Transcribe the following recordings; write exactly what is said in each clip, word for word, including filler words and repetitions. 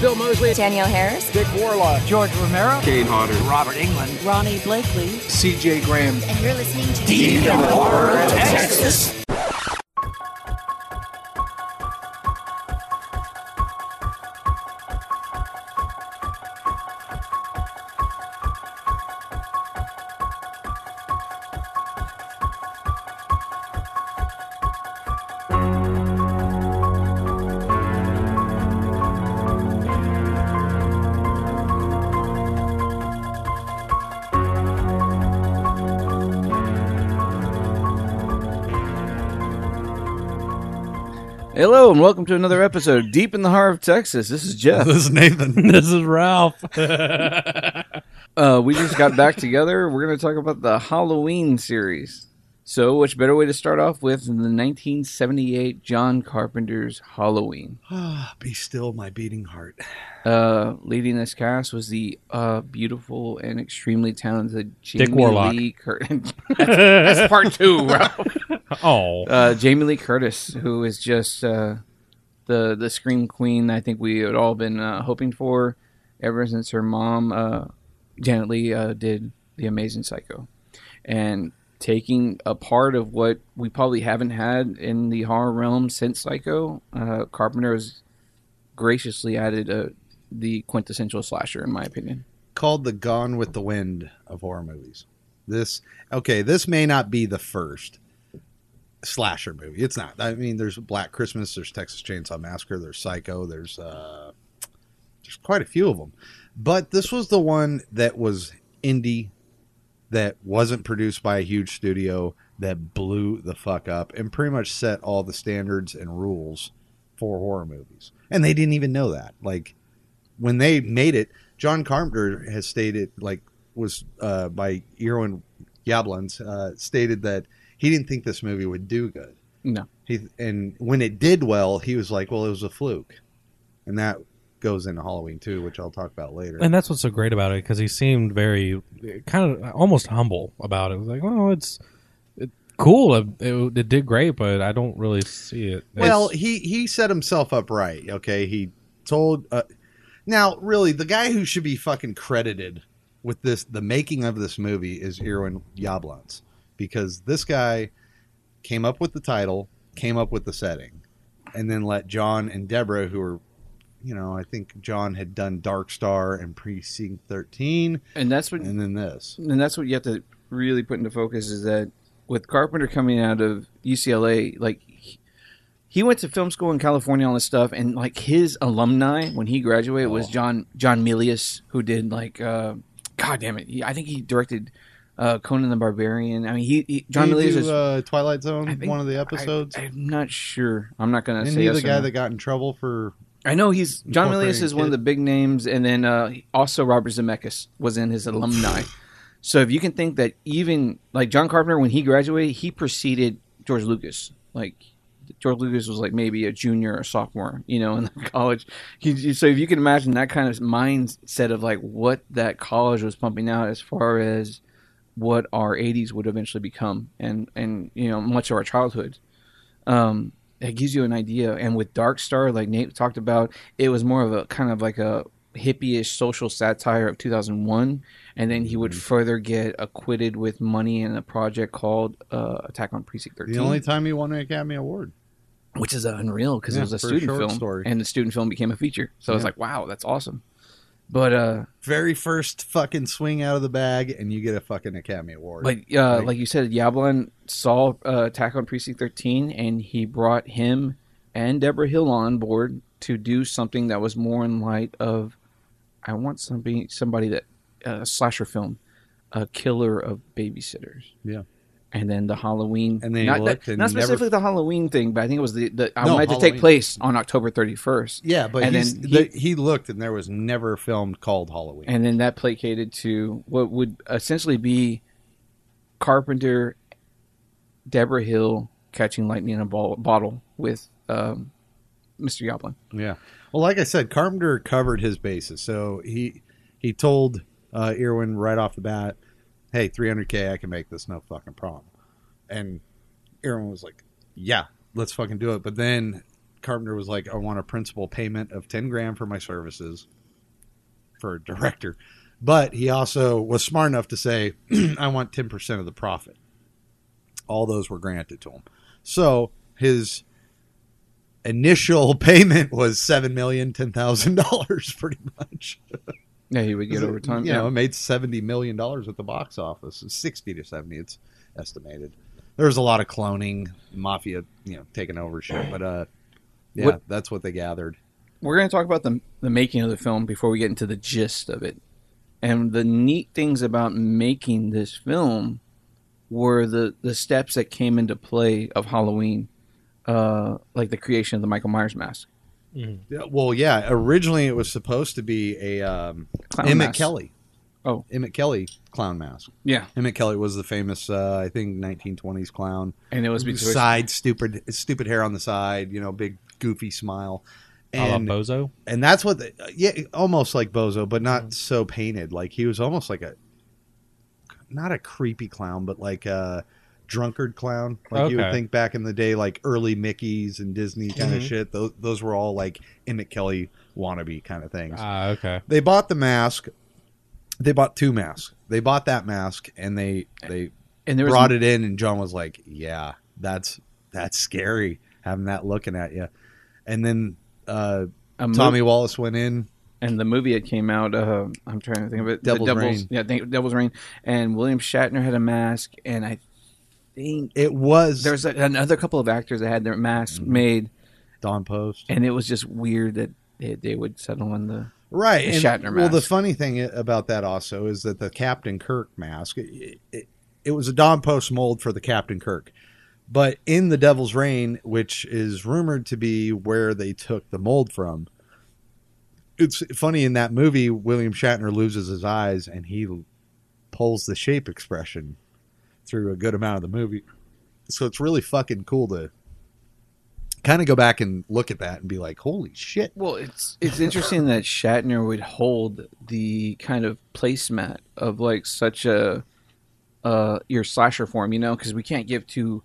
Bill Moseley, Danielle Harris, Dick Warlock, George Romero, Kane Hodder, Robert Englund, Ronnie Blakely, C J. Graham, and you're listening to Dean Cundey, Texas. Hello and welcome to another episode of Deep in the Heart of Texas. This is Jeff. This is Nathan. This is Ralph. uh, we just got back together. We're going to talk about the Halloween series. So, which better way to start off with than the nineteen seventy-eight John Carpenter's Halloween? Be still, my beating heart. Uh, leading this cast was the uh, beautiful and extremely talented Jamie Dick Warlock. Lee Curtis. that's, that's part two, Ralph. Oh, uh, Jamie Lee Curtis, who is just uh, the the scream queen. I think we had all been uh, hoping for ever since her mom, uh, Janet Leigh, uh, did The Amazing Psycho, and taking a part of what we probably haven't had in the horror realm since Psycho. Uh, Carpenter has graciously added a, the quintessential slasher, in my opinion, called the Gone with the Wind of horror movies. This okay, this may not be the first slasher movie. It's not. I mean, there's Black Christmas, there's Texas Chainsaw Massacre, there's Psycho, there's uh, there's quite a few of them, but this was the one that was indie, that wasn't produced by a huge studio, that blew the fuck up and pretty much set all the standards and rules for horror movies. And they didn't even know that. Like when they made it, John Carpenter has stated, like was uh, by Irwin Yablans uh, stated that he didn't think this movie would do good. No. He and when it did well, he was like, well, it was a fluke. And that goes into Halloween too, which I'll talk about later. And that's what's so great about it, because he seemed very kind of almost humble about it. It was like, well, it's it, cool. It, it, it did great, but I don't really see it. Well, it's, he, he set himself up right. Okay. He told, uh, now really the guy who should be fucking credited with this, the making of this movie, is Irwin Yablans, because this guy came up with the title, came up with the setting, and then let John and Deborah, who were, you know, I think John had done Dark Star and Precinct thirteen, and that's what, and then this, and that's what you have to really put into focus, is that with Carpenter coming out of U C L A, like he, he went to film school in California, all this stuff, and like his alumni when he graduated oh. was John John Milius, who did like, uh, God damn it, he, I think he directed uh, Conan the Barbarian. I mean, he, he John Milius is uh, Twilight Zone, think, one of the episodes. I, I'm not sure. I'm not going to say. He's the guy no. that got in trouble for. I know he's John Milius is one of the big names, and then uh, also Robert Zemeckis was in his alumni. So if you can think that even like John Carpenter, when he graduated, he preceded George Lucas. Like George Lucas was like maybe a junior or sophomore, you know, in college. He, so if you can imagine that kind of mindset of like what that college was pumping out as far as what our eighties would eventually become, and and you know much of our childhood. Um, It gives you an idea. And with Dark Star, like Nate talked about, it was more of a kind of like a hippie-ish social satire of two thousand one. And then he would mm-hmm. further get acquitted with money in a project called uh, Attack on Precinct thirteen. The only time he won an Academy Award. Which is unreal, because yeah, it was a student a film. Story. And the student film became a feature. So yeah. I was like, wow, that's awesome. But uh, very first fucking swing out of the bag, and you get a fucking Academy Award. But uh, like, like you said, Yablans saw uh, Attack on Precinct thirteen, and he brought him and Deborah Hill on board to do something that was more in light of, I want somebody, somebody that a uh, slasher film, a killer of babysitters. Yeah. And then the Halloween, and then not, that, and not specifically never... the Halloween thing, but I think it was the, the I no, wanted Halloween. to take place on October thirty-first. Yeah, but and then he, the, he looked, and there was never a film called Halloween. And then that placated to what would essentially be Carpenter, Deborah Hill catching lightning in a ball, bottle with um, Mister Yablans. Yeah, well, like I said, Carpenter covered his bases, so he he told uh, Irwin right off the bat, hey, three hundred K, I can make this, no fucking problem. And Irwin was like, yeah, let's fucking do it. But then Carpenter was like, I want a principal payment of ten grand for my services for a director. But he also was smart enough to say, I want ten percent of the profit. All those were granted to him. So his initial payment was seven million dollars, ten thousand dollars pretty much. Yeah, he would get overtime. You yeah. know, it made seventy million dollars at the box office. It's sixty to seventy, it's estimated. There's a lot of cloning, mafia, you know, taking over shit. But uh, yeah, what, that's what they gathered. We're going to talk about the, the making of the film before we get into the gist of it. And the neat things about making this film were the, the steps that came into play of Halloween, uh, like the creation of the Michael Myers mask. Mm. Well, yeah. Originally, it was supposed to be a um, Emmett mask. Kelly. Oh, Emmett Kelly clown mask. Yeah, Emmett Kelly was the famous, uh, I think, nineteen twenties clown, and it was because side stupid, stupid hair on the side. You know, big goofy smile. And a la Bozo, and that's what, the, yeah, almost like Bozo, but not mm. so painted. Like he was almost like a, not a creepy clown, but like a drunkard clown. Like okay. you would think back in the day, like early Mickeys and Disney kind mm-hmm. of shit. Those those were all like Emmett Kelly wannabe kind of things. Ah, uh, okay. They bought the mask. They bought two masks. They bought that mask, and they they and there brought was... it in, and John was like, "Yeah, that's that's scary having that looking at you." And then. Uh, Tommy Wallace went in, and the movie that came out. Uh, I'm trying to think of it. Devil's, Devil's Rain. Yeah, Devil's Rain. And William Shatner had a mask, and I think it was there's another couple of actors that had their masks mm-hmm. made. Don Post, and it was just weird that they, they would settle on the right the and, Shatner mask. Well, the funny thing about that also is that the Captain Kirk mask, it, it, it was a Don Post mold for the Captain Kirk. But in The Devil's Rain, which is rumored to be where they took the mold from, it's funny, in that movie, William Shatner loses his eyes, and he pulls the shape expression through a good amount of the movie. So it's really fucking cool to kind of go back and look at that and be like, holy shit. Well, it's it's interesting that Shatner would hold the kind of placemat of like such a uh, your slasher form, you know, because we can't give to...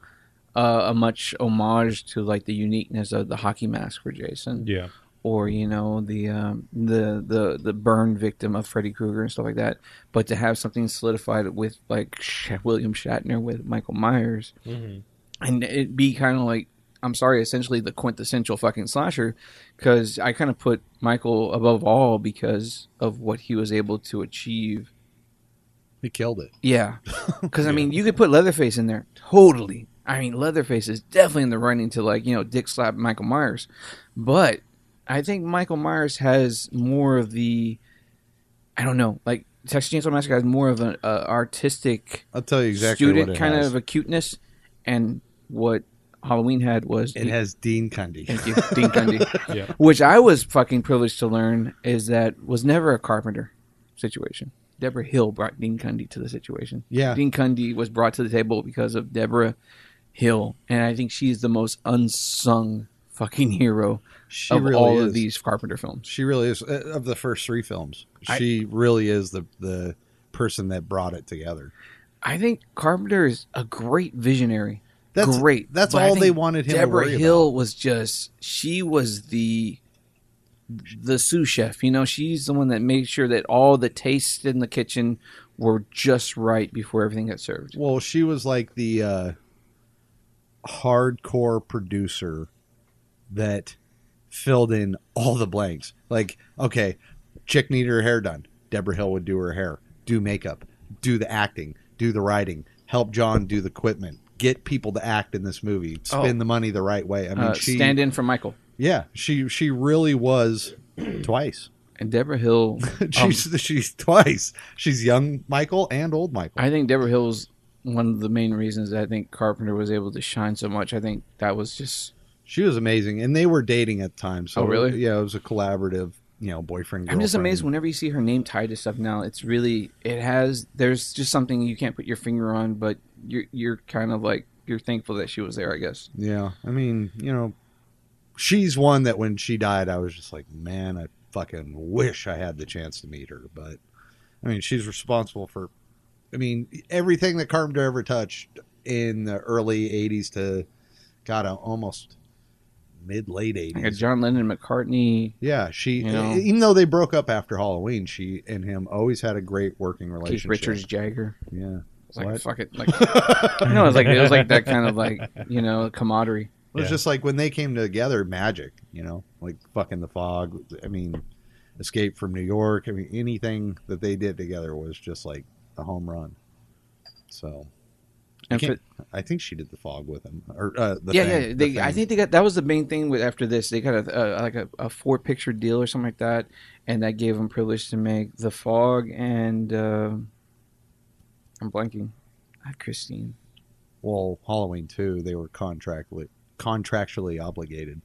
Uh, a much homage to like the uniqueness of the hockey mask for Jason, yeah, or you know the um, the the the burn victim of Freddy Krueger and stuff like that. But to have something solidified with like William Shatner with Michael Myers, mm-hmm. and it be kind of like, I'm sorry, essentially the quintessential fucking slasher, because I kind of put Michael above all because of what he was able to achieve. He killed it, yeah. Because yeah. I mean, you could put Leatherface in there, totally. I mean, Leatherface is definitely in the running to, like, you know, dick slap Michael Myers. But I think Michael Myers has more of the, I don't know, like, Texas Chainsaw Massacre has more of an uh, artistic, I'll tell you exactly student what it kind has. Of acuteness. And what Halloween had was... It Dean, has Dean Cundey. Thank you, Dean Cundey. Yeah. Which I was fucking privileged to learn is that was never a Carpenter situation. Deborah Hill brought Dean Cundey to the situation. Yeah. Dean Cundey was brought to the table because of Deborah... Hill, and I think she's the most unsung fucking hero she of really all is. Of these Carpenter films. She really is. Of the first three films, I, she really is the the person that brought it together. I think Carpenter is a great visionary. That's great. That's but all they wanted him Deborah to worry Hill about. Was just, she was the the sous chef. You know, she's the one that made sure that all the tastes in the kitchen were just right before everything got served. Well, she was like the... Uh, hardcore producer that filled in all the blanks. Like, okay, chick needed her hair done. Deborah Hill would do her hair, do makeup, do the acting, do the writing, help John do the equipment, get people to act in this movie, spend oh. the money the right way. I mean, uh, she stand in for Michael. Yeah, she she really was twice. And Deborah Hill, she's um, she's twice. She's young Michael and old Michael. I think Deborah Hill's one of the main reasons that I think Carpenter was able to shine so much. I think that was just... She was amazing. And they were dating at the time. So oh, really? Yeah, it was a collaborative, you know, boyfriend, girlfriend. I'm just amazed whenever you see her name tied to stuff now. It's really... It has... There's just something you can't put your finger on, but you're, you're kind of like... You're thankful that she was there, I guess. Yeah. I mean, you know, she's one that when she died, I was just like, man, I fucking wish I had the chance to meet her. But, I mean, she's responsible for... I mean, everything that Carpenter ever touched in the early eighties to, God, almost mid-late eighties. Like a John Lennon and McCartney. Yeah, she, you know, even though they broke up after Halloween, she and him always had a great working relationship. Keith Richards, Jagger. Yeah. It's like, fuck it. Like, you know, it was like, it was like that kind of like, you know, camaraderie. It was yeah. just like when they came together, magic, you know, like fucking The Fog. I mean, Escape from New York. I mean, anything that they did together was just like a home run. So, I, it, I think she did The Fog with him. Or uh, the yeah, thing, yeah. They, the I think they got that was the main thing with after this. They got a, a like a, a four picture deal or something like that, and that gave them privilege to make The Fog and uh, I'm blanking. Not Christine. Well, Halloween too. They were contract lit. Contractually obligated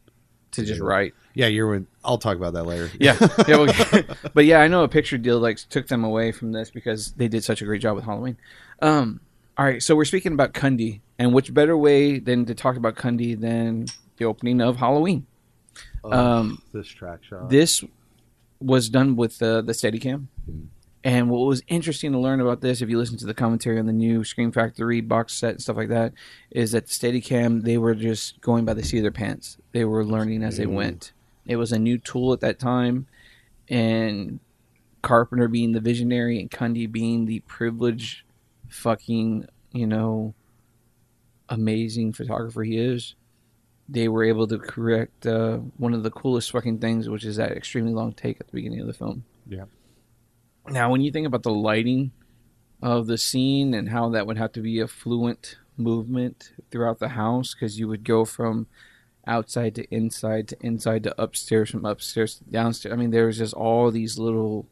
to, to just write. Yeah, you're in, I'll talk about that later. Yeah, yeah, well, but yeah, I know a picture deal like took them away from this because they did such a great job with Halloween. Um, all right, so we're speaking about Cundey, and which better way than to talk about Cundey than the opening of Halloween? Oh, um, this track shot. This was done with uh, the Steadicam, mm-hmm. and what was interesting to learn about this, if you listen to the commentary on the new Scream Factory box set and stuff like that, is that the Steadicam, they were just going by the seat of their pants. They were learning as they went. It was a new tool at that time, and Carpenter being the visionary and Cundey being the privileged fucking, you know, amazing photographer he is, they were able to correct uh, one of the coolest fucking things, which is that extremely long take at the beginning of the film. Yeah. Now, when you think about the lighting of the scene and how that would have to be a fluent movement throughout the house, because you would go from outside to inside to inside to upstairs, from upstairs to downstairs. I mean, there was just all these little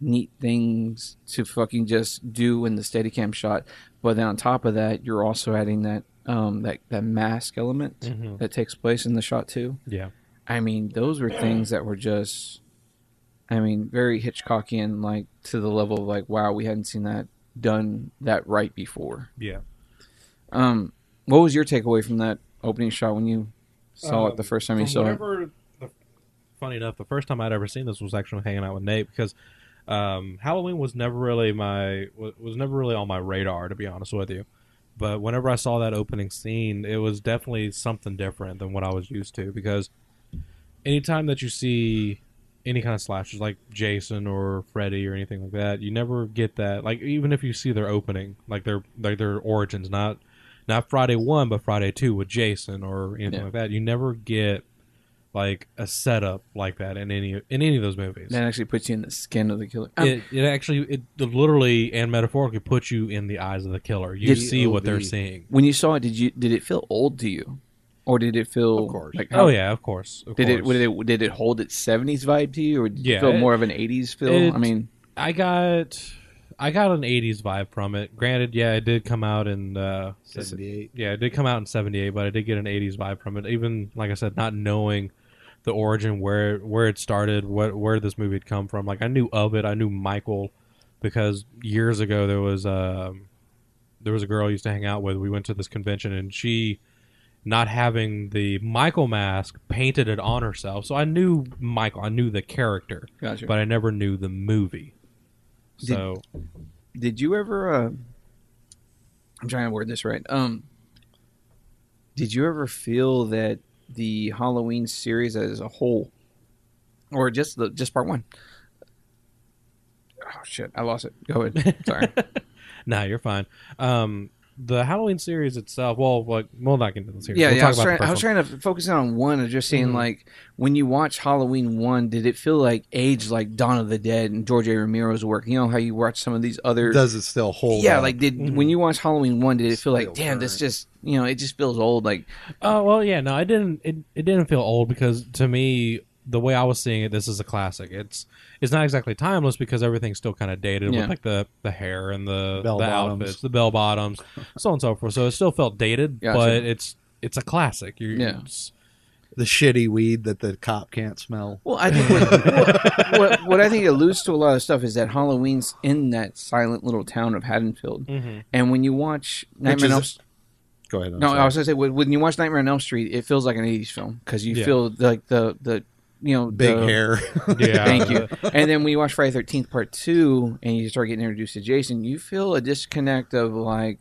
neat things to fucking just do in the Steadicam shot. But then on top of that, you're also adding that um, that, that mask element mm-hmm. that takes place in the shot too. Yeah. I mean, those were things that were just... I mean, very Hitchcockian, like, to the level of, like, wow, we hadn't seen that done that right before. Yeah. Um, what was your takeaway from that opening shot when you saw um, it the first time you saw whenever, it? The, funny enough, the first time I'd ever seen this was actually hanging out with Nate, because um, Halloween was never really my was never really on my radar, to be honest with you. But whenever I saw that opening scene, it was definitely something different than what I was used to, because anytime that you see... any kind of slashers like Jason or Freddy or anything like that, you never get that. Like, even if you see their opening, like their like their origins, not not Friday one, but Friday two with Jason or anything yeah. like that, you never get like a setup like that in any in any of those movies. That actually puts you in the skin of the killer. Um, it, it actually, it literally and metaphorically puts you in the eyes of the killer. You see what they're seeing. When you saw it, did you did it feel old to you? Or did it feel? Of course. Like, oh, oh yeah, of course. Of did course. It? Would it? Did it hold its seventies vibe to you, or did yeah, you feel it, more of an eighties feel? It, I mean, I got, I got an eighties vibe from it. Granted, yeah, it did come out in uh, seventy-eight. Yeah, it did come out in seventy-eight, but I did get an eighties vibe from it. Even like I said, not knowing the origin, where where it started, what where this movie had come from. Like, I knew of it. I knew Michael because years ago there was a there was a girl I used to hang out with. We went to this convention, and she. Not having the Michael mask, painted it on herself. So I knew Michael. I knew the character. Gotcha. But I never knew the movie. Did, so, did you ever... Uh, I'm trying to word this right. Um, did you ever feel that the Halloween series as a whole, or just the just part one? Oh, shit. I lost it. Go ahead. Sorry. Nah, you're fine. Um... The Halloween series itself, well, like, we'll not get into the series. Yeah, we'll yeah talk I, was about trying, the I was trying to focus in on one and just saying, mm-hmm. like, when you watch Halloween one, did it feel like age like Dawn of the Dead and George A. Romero's work? You know how you watch some of these other... Does it still hold Yeah, up? Like, did mm-hmm. when you watch Halloween one, did it feel like, damn, this just, you know, it just feels old, like... Oh, uh, well, yeah, no, I didn't, it, it didn't feel old because, to me... The way I was seeing it, this is a classic. It's it's not exactly timeless because everything's still kind of dated yeah. with like the, the hair and the, the outfits, the bell bottoms, so on and so forth. So it still felt dated, gotcha. But it's it's a classic. You're, yeah. it's, the shitty weed that the cop can't smell. Well, I think what, what, what, what I think alludes to a lot of stuff is that Halloween's in that silent little town of Haddonfield, mm-hmm. and when you watch Nightmare on Elm Street. Go ahead. I'm no, sorry. I was gonna say when you watch Nightmare on Elm Street, it feels like an eighties film because you yeah. feel like the the You know, big the, hair. Yeah. Thank you. And then when you watch Friday the thirteenth Part two and you start getting introduced to Jason, you feel a disconnect of like,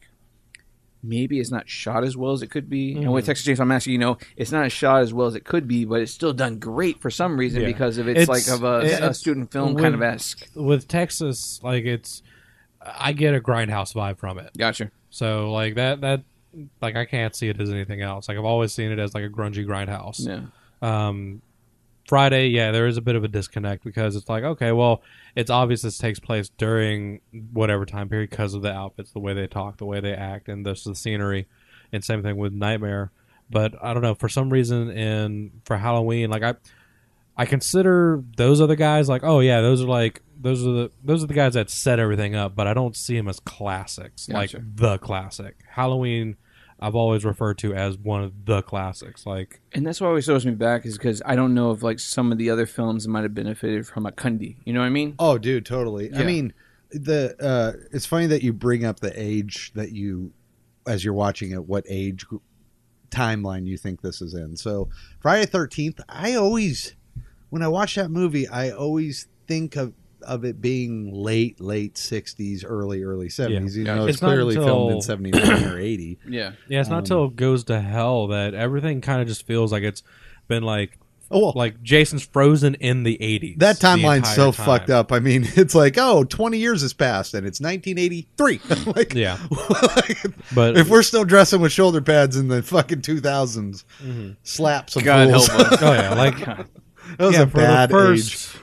maybe it's not shot as well as it could be. Mm. And with Texas Chainsaw Massacre, you know, it's not shot as well as it could be, but it's still done great for some reason yeah. because of it's, it's like of a, it's, a student film with, kind of esque. With Texas, like it's, I get a grindhouse vibe from it. Gotcha. So like that that like I can't see it as anything else. Like I've always seen it as like a grungy grindhouse. Yeah. Um, Friday, yeah, there is a bit of a disconnect because it's like, okay, well, it's obvious this takes place during whatever time period because of the outfits, the way they talk, the way they act, and this, the scenery, and same thing with Nightmare. But I don't know, for some reason, in for Halloween, like I, I consider those other guys like, oh yeah, those are like those are the those are the guys that set everything up, but I don't see them as classics, gotcha. Like the classic Halloween. I've always referred to as one of the classics, like, and that's what always throws me back is because I don't know if like some of the other films might have benefited from a Cundey. You know what I mean? Oh, dude, totally. Yeah. I mean, the uh, it's funny that you bring up the age that you, as you're watching it, what age timeline you think this is in. So Friday the thirteenth, I always, when I watch that movie, I always think of. of it being late late sixties, early early seventies, yeah. you know, it's, it's clearly until, filmed in seventy-one or eighty. Yeah, yeah, it's not until um, it goes to hell that everything kind of just feels like it's been like oh well, like Jason's frozen in the eighties. That timeline's so time. fucked up. I mean, it's like, oh, twenty years has passed and it's nineteen eighty-three. Like, yeah, like, but if we're still dressing with shoulder pads in the fucking two thousands, mm-hmm. slap some God fools. Help us. Oh yeah, like. God. That was yeah, a for bad the first, age.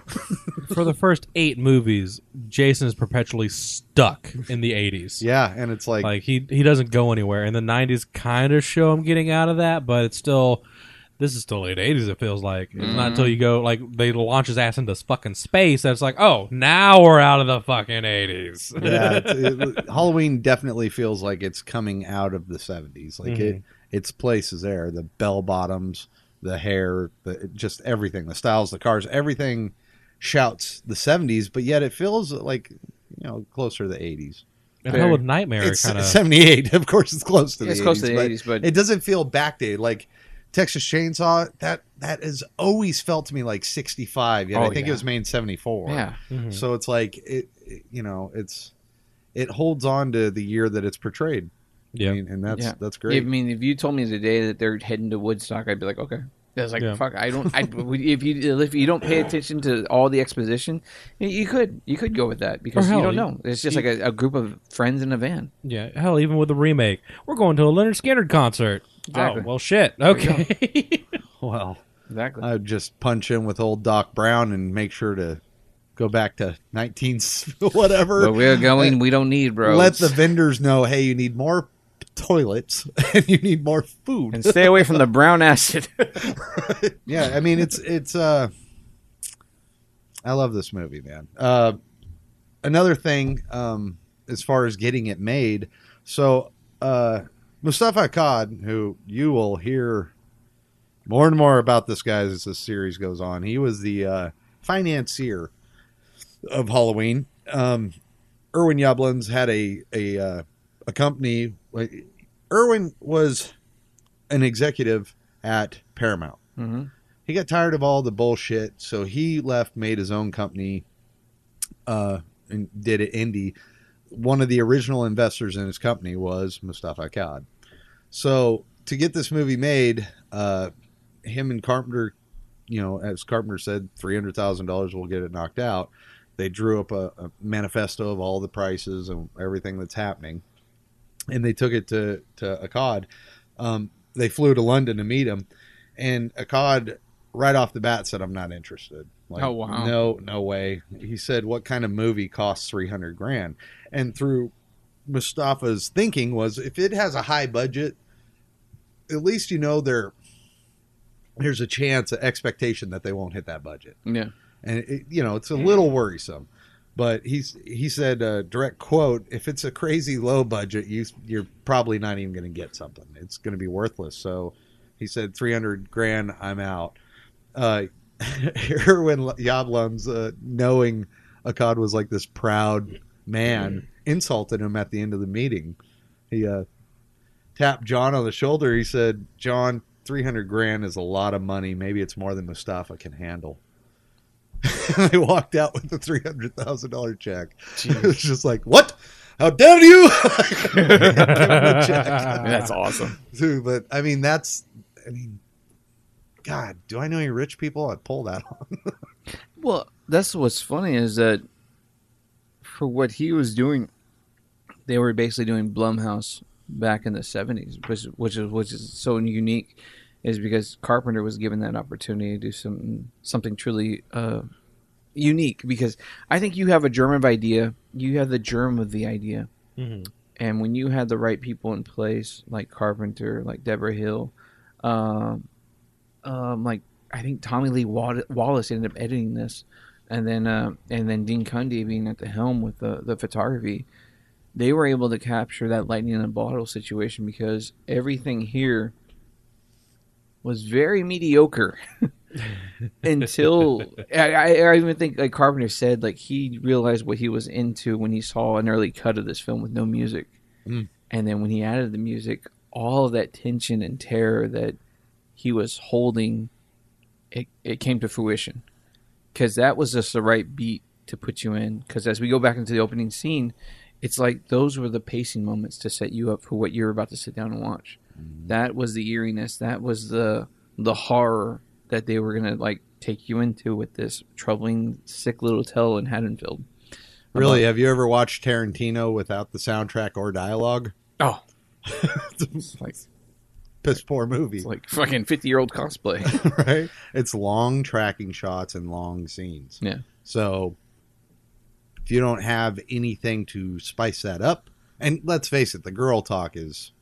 For the first eight movies, Jason is perpetually stuck in the eighties. Yeah, and it's like... like he, he doesn't go anywhere. And the nineties kind of show him getting out of that, but it's still... This is still late eighties, it feels like. Mm-hmm. It's not until you go... Like, they launch his ass into fucking space, that's like, oh, now we're out of the fucking eighties. Yeah, it's, it, Halloween definitely feels like it's coming out of the seventies. Like, mm-hmm. it, its place is there. The bell-bottoms... the hair, the, just everything, the styles, the cars, everything shouts the seventies, but yet it feels like, you know, closer to the eighties. And how with Nightmare, it's kind of seventy-eight. Of course, it's close to yeah, the it's eighties. It's close to the but eighties, but it doesn't feel backdated. Like Texas Chainsaw, that that has always felt to me like sixty-five. Yet oh, I think yeah. it was made in seventy-four. Yeah. Mm-hmm. So it's like it, it, you know, it's it holds on to the year that it's portrayed. Yeah, I mean, and that's yeah. that's great. I mean, if you told me today that they're heading to Woodstock, I'd be like, okay. I was like, yeah. fuck, I don't. I, if you if you don't pay attention to all the exposition, you could you could go with that because hell, you don't know. It's just you, like a, a group of friends in a van. Yeah, hell, even with the remake, we're going to a Leonard Skinner concert. Exactly. Oh well, shit. Okay. Well, exactly. I'd just punch in with old Doc Brown and make sure to. Go back to nineteen whatever. Well, we're going. We don't need, bro. Let the vendors know. Hey, you need more toilets and you need more food, and stay away from the brown acid. Yeah, I mean it's it's. Uh, I love this movie, man. Uh, another thing, um, as far as getting it made, so uh, Moustapha Akkad, who you will hear more and more about this guy as this series goes on. He was the uh, financier of Halloween. um Irwin Yablans had a a uh, a company. Like, Irwin was an executive at Paramount. Mm-hmm. He got tired of all the bullshit, so he left, made his own company, uh and did it indie. One of the original investors in his company was Moustapha Akkad. So to get this movie made, uh him and Carpenter, you know, as Carpenter said, three hundred thousand dollars will get it knocked out. They drew up a, a manifesto of all the prices and everything that's happening, and they took it to, to Akkad. Um, they flew to London to meet him, and Akkad right off the bat said, "I'm not interested." Like, oh wow! No, no way. He said, "What kind of movie costs three hundred grand?" And through Moustapha's thinking was, if it has a high budget, at least you know there there's a chance, an expectation that they won't hit that budget. Yeah. And, it, you know, it's a little worrisome, but he's he said, uh, direct quote, if it's a crazy low budget, you, you're probably not even going to get something. It's going to be worthless. So he said, three hundred grand, I'm out. Uh, Irwin Yablans, uh, knowing Akkad was like this proud man, insulted him at the end of the meeting. He uh, tapped John on the shoulder. He said, John, three hundred grand is a lot of money. Maybe it's more than Moustapha can handle. They walked out with a three hundred thousand dollar check. Jeez. It was just like, what? how dare you? Give him a check. That's awesome. Dude, but I mean, that's, I mean, God, do I know any rich people? I'd pull that on. Well, that's what's funny is that for what he was doing, they were basically doing Blumhouse back in the seventies, which, which is which is so unique, is because Carpenter was given that opportunity to do some something truly uh, unique. Because I think you have a germ of idea, you have the germ of the idea, mm-hmm. and when you had the right people in place, like Carpenter, like Deborah Hill, um, um, like I think Tommy Lee Wallace ended up editing this, and then uh, and then Dean Cundey being at the helm with the the photography. They were able to capture that lightning in a bottle situation because everything here was very mediocre until I, I even think like Carpenter said, like he realized what he was into when he saw an early cut of this film with no music. Mm. And then when he added the music, all of that tension and terror that he was holding, it, it came to fruition because that was just the right beat to put you in. Because as we go back into the opening scene, it's like those were the pacing moments to set you up for what you're about to sit down and watch. Mm-hmm. That was the eeriness. That was the the horror that they were going to like take you into with this troubling, sick little tale in Haddonfield. Really? Um, have you ever watched Tarantino without the soundtrack or dialogue? Oh. It's like piss poor movie. It's like fucking fifty-year-old cosplay. Right? It's long tracking shots and long scenes. Yeah. So... if you don't have anything to spice that up, and let's face it, the girl talk is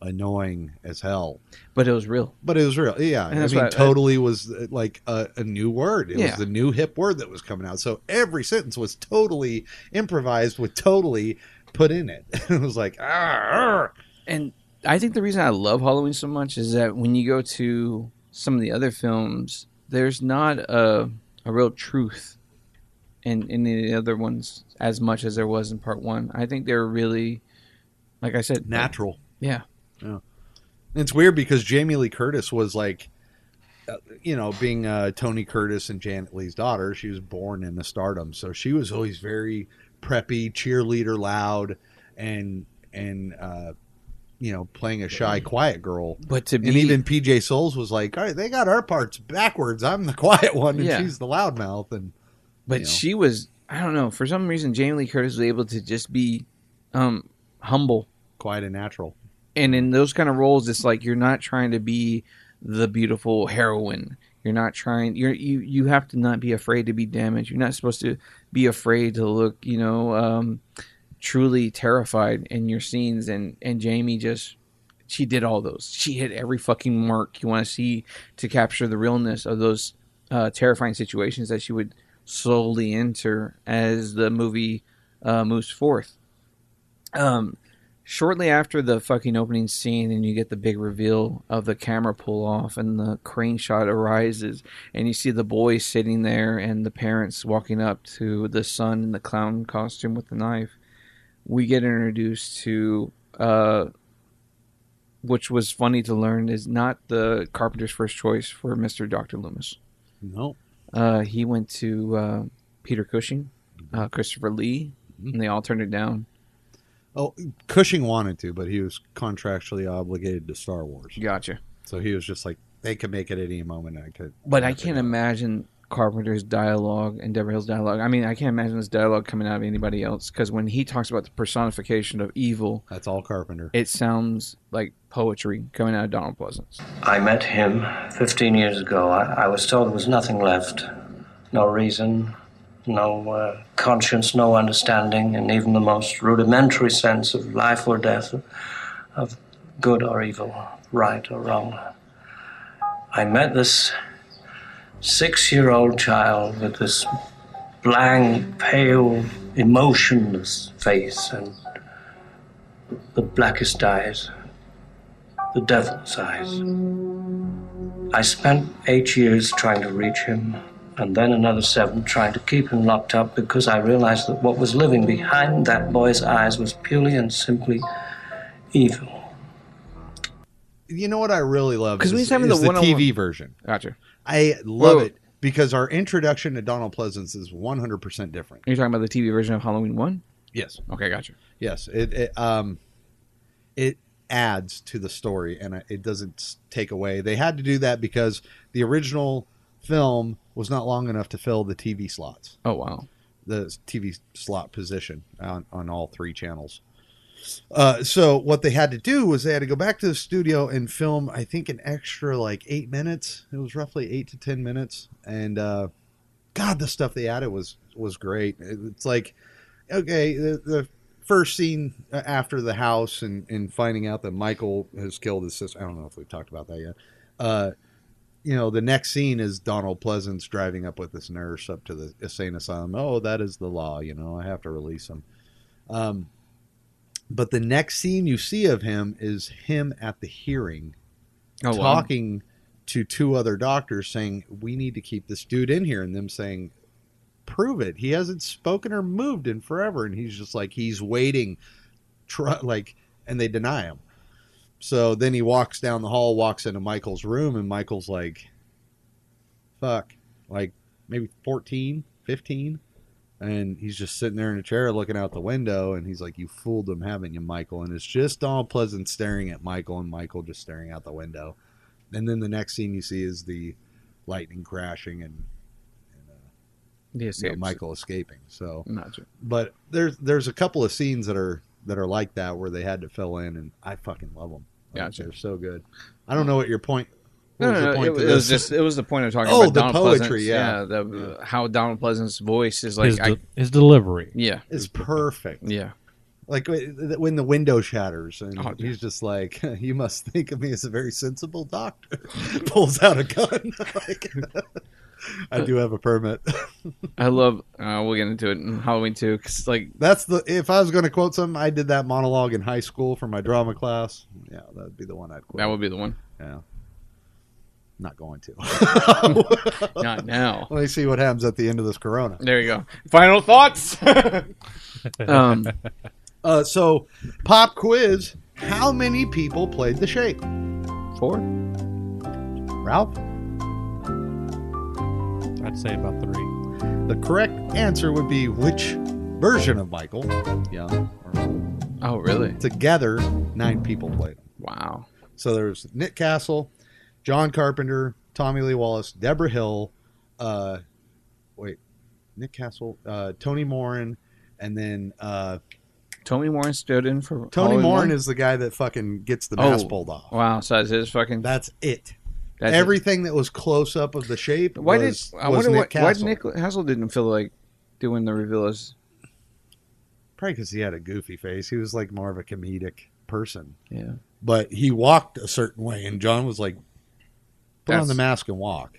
annoying as hell. But it was real. But it was real, yeah. I mean, totally I, was like a, a new word. It yeah. was the new hip word that was coming out. So every sentence was totally improvised with totally put in it. It was like, ah. And I think the reason I love Halloween so much is that when you go to some of the other films, there's not a a real truth and in the other ones as much as there was in part one. I think they're really, like I said, natural. Like, yeah. yeah. It's weird because Jamie Lee Curtis was like, uh, you know, being uh, Tony Curtis and Janet Leigh's daughter, she was born into stardom. So she was always very preppy, cheerleader, loud, and, and uh, you know, playing a shy, quiet girl. But to be... And even P J Soles was like, all right, they got our parts backwards. I'm the quiet one, and yeah. she's the loudmouth, and... But you know. She was, I don't know, for some reason, Jamie Lee Curtis was able to just be um, humble. Quiet and natural. And in those kind of roles, it's like you're not trying to be the beautiful heroine. You're not trying, you're, you you have to not be afraid to be damaged. You're not supposed to be afraid to look, you know, um, truly terrified in your scenes. And, and Jamie just, she did all those. She hit every fucking mark you want to see to capture the realness of those uh, terrifying situations that she would slowly enter as the movie uh, moves forth. Um, shortly after the fucking opening scene, and you get the big reveal of the camera pull off, and the crane shot arises, and you see the boy sitting there, and the parents walking up to the son in the clown costume with the knife. We get introduced to, uh, which was funny to learn, is not the Carpenter's first choice for Mister Doctor Loomis. No. Uh, he went to uh, Peter Cushing, uh, Christopher Lee, and they all turned it down. Oh, Cushing wanted to, but he was contractually obligated to Star Wars. Gotcha. So he was just like, they could make it at any moment. I could. But I can't imagine Carpenter's dialogue and Deborah Hill's dialogue. I mean, I can't imagine this dialogue coming out of anybody else, because when he talks about the personification of evil... That's all Carpenter. It sounds like poetry coming out of Donald Pleasence. I met him fifteen years ago. I, I was told there was nothing left. No reason, no uh, conscience, no understanding, and even the most rudimentary sense of life or death, of good or evil, right or wrong. I met this... six-year-old child with this blank, pale, emotionless face and the blackest eyes, the devil's eyes. I spent eight years trying to reach him, and then another seven trying to keep him locked up, because I realized that what was living behind that boy's eyes was purely and simply evil. You know what I really love is, is the, the T V version. Gotcha. I love Whoa. it because our introduction to Donald Pleasence is one hundred percent different. Are you talking about the T V version of Halloween one? Yes. Okay, gotcha. Yes, it it, um, it adds to the story, and it doesn't take away. They had to do that because the original film was not long enough to fill the T V slots. Oh, wow. The T V slot position on, on all three channels. Uh, so what they had to do was they had to go back to the studio and film, I think, an extra like eight minutes. It was roughly eight to ten minutes. And uh, God, the stuff they added was was great. It's like, okay, the, the first scene after the house and, and finding out that Michael has killed his sister. I don't know if we've talked about that yet. Uh, you know, the next scene is Donald Pleasence driving up with this nurse up to the insane asylum. Oh, that is the law. You know, I have to release him. Um, But the next scene you see of him is him at the hearing, oh, talking wow. to two other doctors saying, we need to keep this dude in here. And them saying, prove it. He hasn't spoken or moved in forever. And he's just like, he's waiting. Try, like, and they deny him. So then he walks down the hall, walks into Michael's room. And Michael's like, fuck, like maybe fourteen, fifteen. And he's just sitting there in a chair looking out the window. And he's like, you fooled him, haven't you, Michael? And it's just Donald Pleasence staring at Michael and Michael just staring out the window. And then the next scene you see is the lightning crashing and, and uh, yes, you know, Michael escaping. So, not sure. But there's there's a couple of scenes that are that are like that where they had to fill in. And I fucking love them. Like, gotcha. They're so good. I don't know what your point No, was no, no. It, it was just—it was the point of talking oh, about Donald Pleasence. Yeah, yeah the, uh, how Donald Pleasence's voice is like his, de- I, his delivery. Yeah, it's perfect. Yeah, like when the window shatters and oh, he's just like, "You must think of me as a very sensible doctor." Pulls out a gun. Like, I do have a permit. I love. Uh, we'll get into it in Halloween two because, like, that's the. If I was going to quote something, I did that monologue in high school for my drama class. Yeah, that would be the one I'd quote. That would be the one. Yeah. Not going to. Not now. Let me see what happens at the end of this corona. There you go. Final thoughts. um, uh, so, pop quiz. How many people played the Shape? Four. Ralph? I'd say about three. The correct answer would be which version of Michael? Yeah. Oh, really? Together, nine people played him. Wow. So, there's Nick Castle, John Carpenter, Tommy Lee Wallace, Deborah Hill, uh, wait, Nick Castle, uh, Tony Moran, and then uh, Tony Moran stood in for Tony Moran is the guy that fucking gets the mask oh, pulled off. Wow, so that's his fucking. That's it. That's everything it. That was close up of the Shape. Why was, did I was wonder Nick what, Castle. Why Nick Castle didn't feel like doing the reveal as? Probably because he had a goofy face. He was like more of a comedic person. Yeah, but he walked a certain way, and John was like. Put That's... on the mask and walk.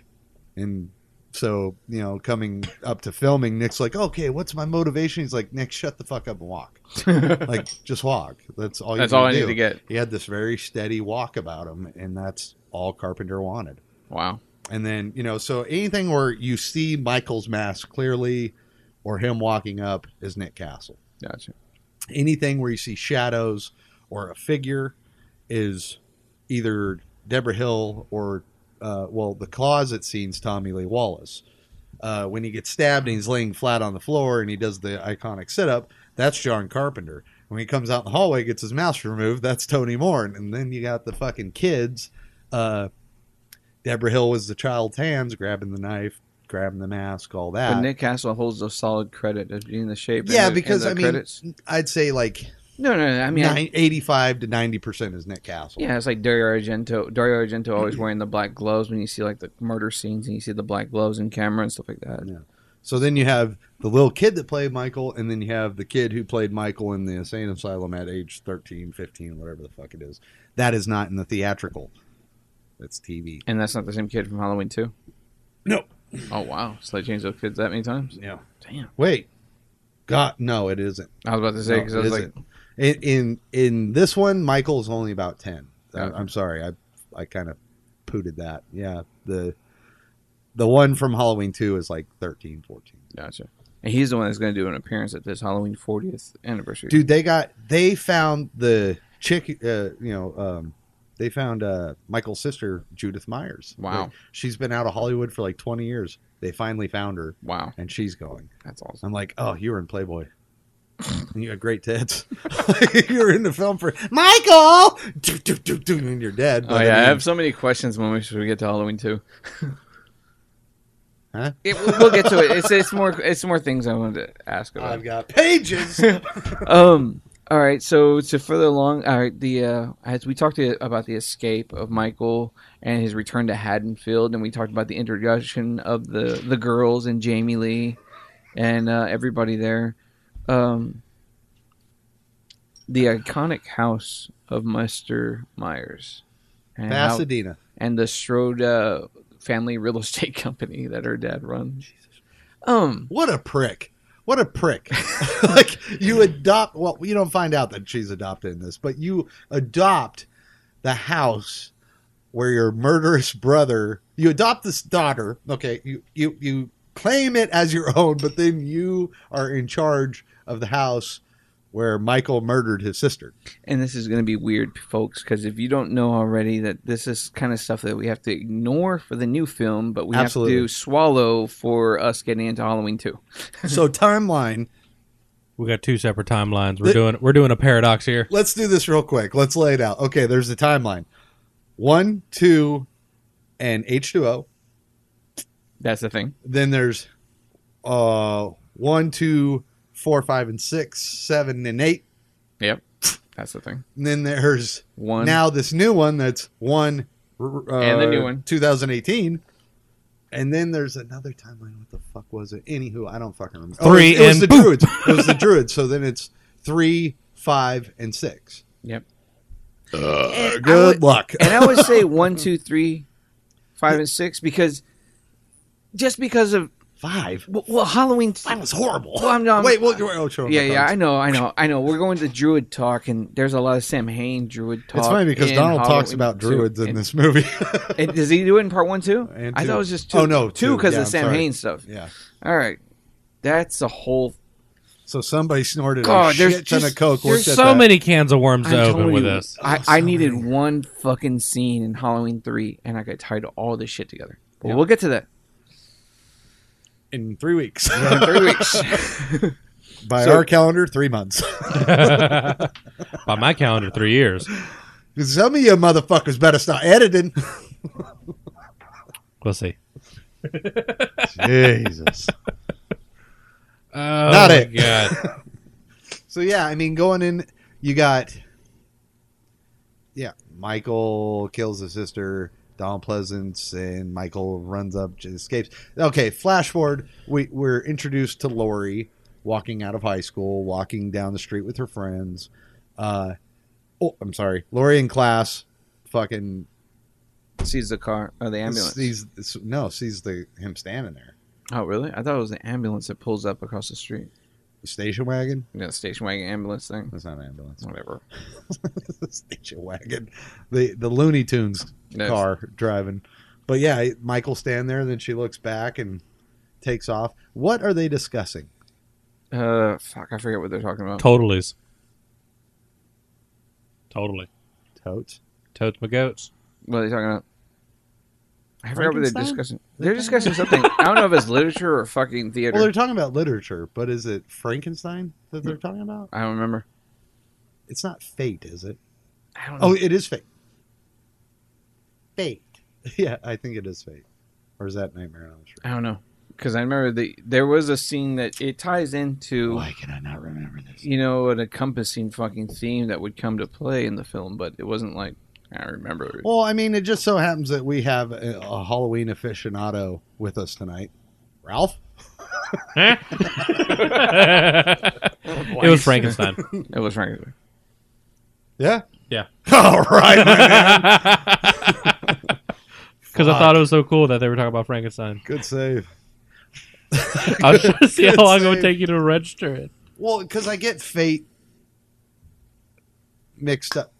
And so, you know, coming up to filming, Nick's like, okay, what's my motivation? He's like, Nick, shut the fuck up and walk. Like, just walk. That's all you That's all I do. Need to get. He had this very steady walk about him, and that's all Carpenter wanted. Wow. And then, you know, so anything where you see Michael's mask clearly or him walking up is Nick Castle. Gotcha. Anything where you see shadows or a figure is either Deborah Hill or... Uh, well, the closet scene's Tommy Lee Wallace. Uh, when he gets stabbed and he's laying flat on the floor and he does the iconic sit-up, that's John Carpenter. When he comes out in the hallway, gets his mask removed, that's Tony Moran. And then you got the fucking kids. Uh, Deborah Hill was the child's hands, grabbing the knife, grabbing the mask, all that. But Nick Castle holds a solid credit of being the Shape. Yeah, the, because, I mean, credits. I'd say, like... No, no, no. I mean, Nine, eighty-five to ninety percent is Nick Castle. Yeah, it's like Dario Argento. Dario Argento always wearing the black gloves when you see like the murder scenes and you see the black gloves in camera and stuff like that. Yeah. So then you have the little kid that played Michael, and then you have the kid who played Michael in the insane asylum at age thirteen, fifteen, whatever the fuck it is. That is not in the theatrical. That's T V. And that's not the same kid from Halloween two. No. Oh wow! So they changed those kids that many times. Yeah. Damn. Wait. God, no, it isn't. I was about to say because no, I was isn't. like. In, in in this one, Michael's only about ten. Okay. I'm sorry, I I kind of pooted that. Yeah, the the one from Halloween two is like thirteen, fourteen. Gotcha. And he's the one that's going to do an appearance at this Halloween fortieth anniversary. Dude, they got they found the chick. Uh, you know, um, they found uh, Michael's sister, Judith Myers. Wow, like, she's been out of Hollywood for like twenty years. They finally found her. Wow, and she's going. That's awesome. I'm like, oh, you were in Playboy. You got great tits. You're in the film for Michael, do, do, do, do, and you're dead. But oh yeah, I, mean, I have so many questions when we should we get to Halloween two. Huh? It, we'll get to it. It's it's more it's more things I wanted to ask about. I've got pages. um. All right. So to further along, all right. The uh, as we talked to, about the escape of Michael and his return to Haddonfield, and we talked about the introduction of the the girls and Jamie Lee and uh, everybody there. Um, the iconic house of Mister Myers, and Pasadena, how, and the Strode uh, family real estate company that her dad runs. Jesus. Um, what a prick! What a prick! Like you adopt. Well, you don't find out that she's adopted in this, but you adopt the house where your murderous brother. You adopt this daughter. Okay, you you you claim it as your own, but then you are in charge of the house where Michael murdered his sister. And this is going to be weird, folks, because if you don't know already that this is kind of stuff that we have to ignore for the new film, but we Absolutely. have to swallow for us getting into Halloween two. So timeline. We got two separate timelines. We're the, doing we're doing a paradox here. Let's do this real quick. Let's lay it out. Okay, there's the timeline. One, two, and H two O. That's the thing. Then there's uh, one, two, four, five, and six, seven, and eight. Yep, that's the thing. And then there's one. Now this new one that's one. Uh, and the new one, twenty eighteen. And then there's another timeline. What the fuck was it? Anywho, I don't fucking remember. Three oh, it, it and was the boop. Druids. It was the Druids. So then it's three, five, and six. Yep. Uh, good would, luck. And I would say one, two, three, five, and six because just because of. Five. Well, well, Halloween. Th- that was horrible. Well, I'm, I'm, Wait, well, oh, sure, yeah, yeah, I know, I know, I know. We're going to Druid talk, and there's a lot of Samhain Druid talk. It's funny because Donald Halloween talks about Druids two. in and, this movie. And, does he do it in part one too? And I two. thought it was just two. Oh no, two because yeah, of the Samhain stuff. Yeah. All right, that's a whole. So somebody snorted God, a shit ton of coke. There's so that. many cans of worms to open with you, this. I, oh, I so needed many. one fucking scene in Halloween three, and I got tied all this shit together. But yeah. We'll get to that. In three weeks. In three weeks. By so, our calendar, three months. By my calendar, three years. Some of you motherfuckers better start editing. We'll see. Jesus. Oh, not it. God. So, yeah, I mean, going in, you got, yeah, Michael kills his sister. Donald Pleasence and Michael runs up, escapes. Okay, flash forward. We, we're introduced to Lori walking out of high school, walking down the street with her friends. Uh, oh, I'm sorry. Lori in class fucking... Sees the car, or the ambulance. Sees, no, sees the him standing there. Oh, really? I thought it was the ambulance that pulls up across the street. The station wagon? Yeah, the station wagon ambulance thing. That's not an ambulance. Whatever. The station wagon. The, the Looney Tunes... car driving. But yeah, Michael's standing there, and then she looks back and takes off. What are they discussing? Uh, fuck, I forget what they're talking about. Totalies. Totally. Totes? Totes my goats. What are they talking about? I forget what they're discussing. They're discussing something. I don't know if it's literature or fucking theater. Well, they're talking about literature, but is it Frankenstein that they're talking about? I don't remember. It's not Fate, is it? I don't know. Oh, it is Fate. Fate. Yeah, I think it is Fate. Or is that Nightmare on Elm Street? I don't know. Because I remember the, there was a scene that it ties into... Why can I not remember this? You know, an encompassing fucking theme that would come to play in the film, but it wasn't like, I remember it. Well, I mean, it just so happens that we have a, a Halloween aficionado with us tonight. Ralph? It was Frankenstein. It was Frankenstein. Yeah? Yeah. All right, man. Because I thought it was so cool that they were talking about Frankenstein. Good save. I was trying to see how long save. it would take you to register it. Well, because I get Fate mixed up.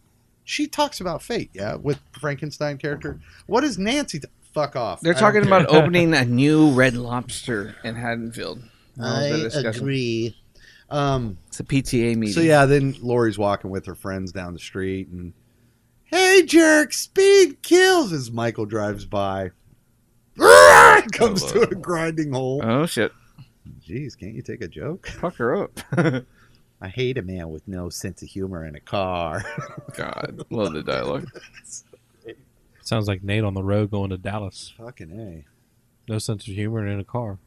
She talks about Fate, yeah, with Frankenstein character. What is Nancy? Th- Fuck off. They're I talking about opening a new Red Lobster in Haddonfield. I agree. Um, it's a P T A meeting. So, yeah, then Lori's walking with her friends down the street and... Hey, jerk, speed kills as Michael drives by. It comes oh, to a grinding hole. Oh, shit. Jeez, can't you take a joke? Fuck her up. I hate a man with no sense of humor in a car. God, love the dialogue. Sounds like Nate on the road going to Dallas. Fucking A. No sense of humor in a car.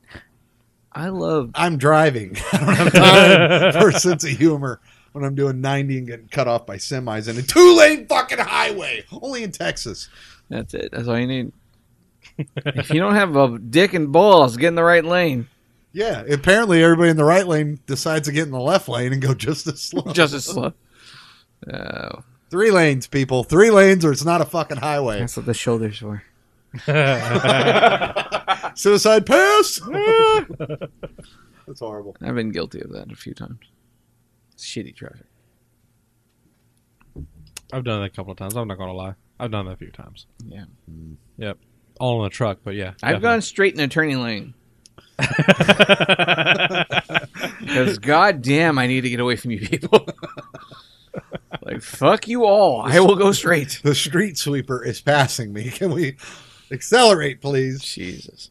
I love... I'm driving. I don't have time for a sense of humor when I'm doing ninety and getting cut off by semis in a two-lane fucking highway. Only in Texas. That's it. That's all you need. If you don't have a dick and balls, get in the right lane. Yeah, apparently everybody in the right lane decides to get in the left lane and go just as slow. Just as slow. Oh. Three lanes, people. Three lanes or it's not a fucking highway. That's what the shoulders were. Suicide pass! That's horrible. I've been guilty of that a few times. It's shitty traffic. I've done that a couple of times. I'm not going to lie. I've done that a few times. Yeah. Mm. Yep. All in a truck, but yeah. I've definitely gone straight in a turning lane. Because goddamn, I need to get away from you people. Like, fuck you all. I will go straight. The street sweeper is passing me. Can we accelerate, please? Jesus.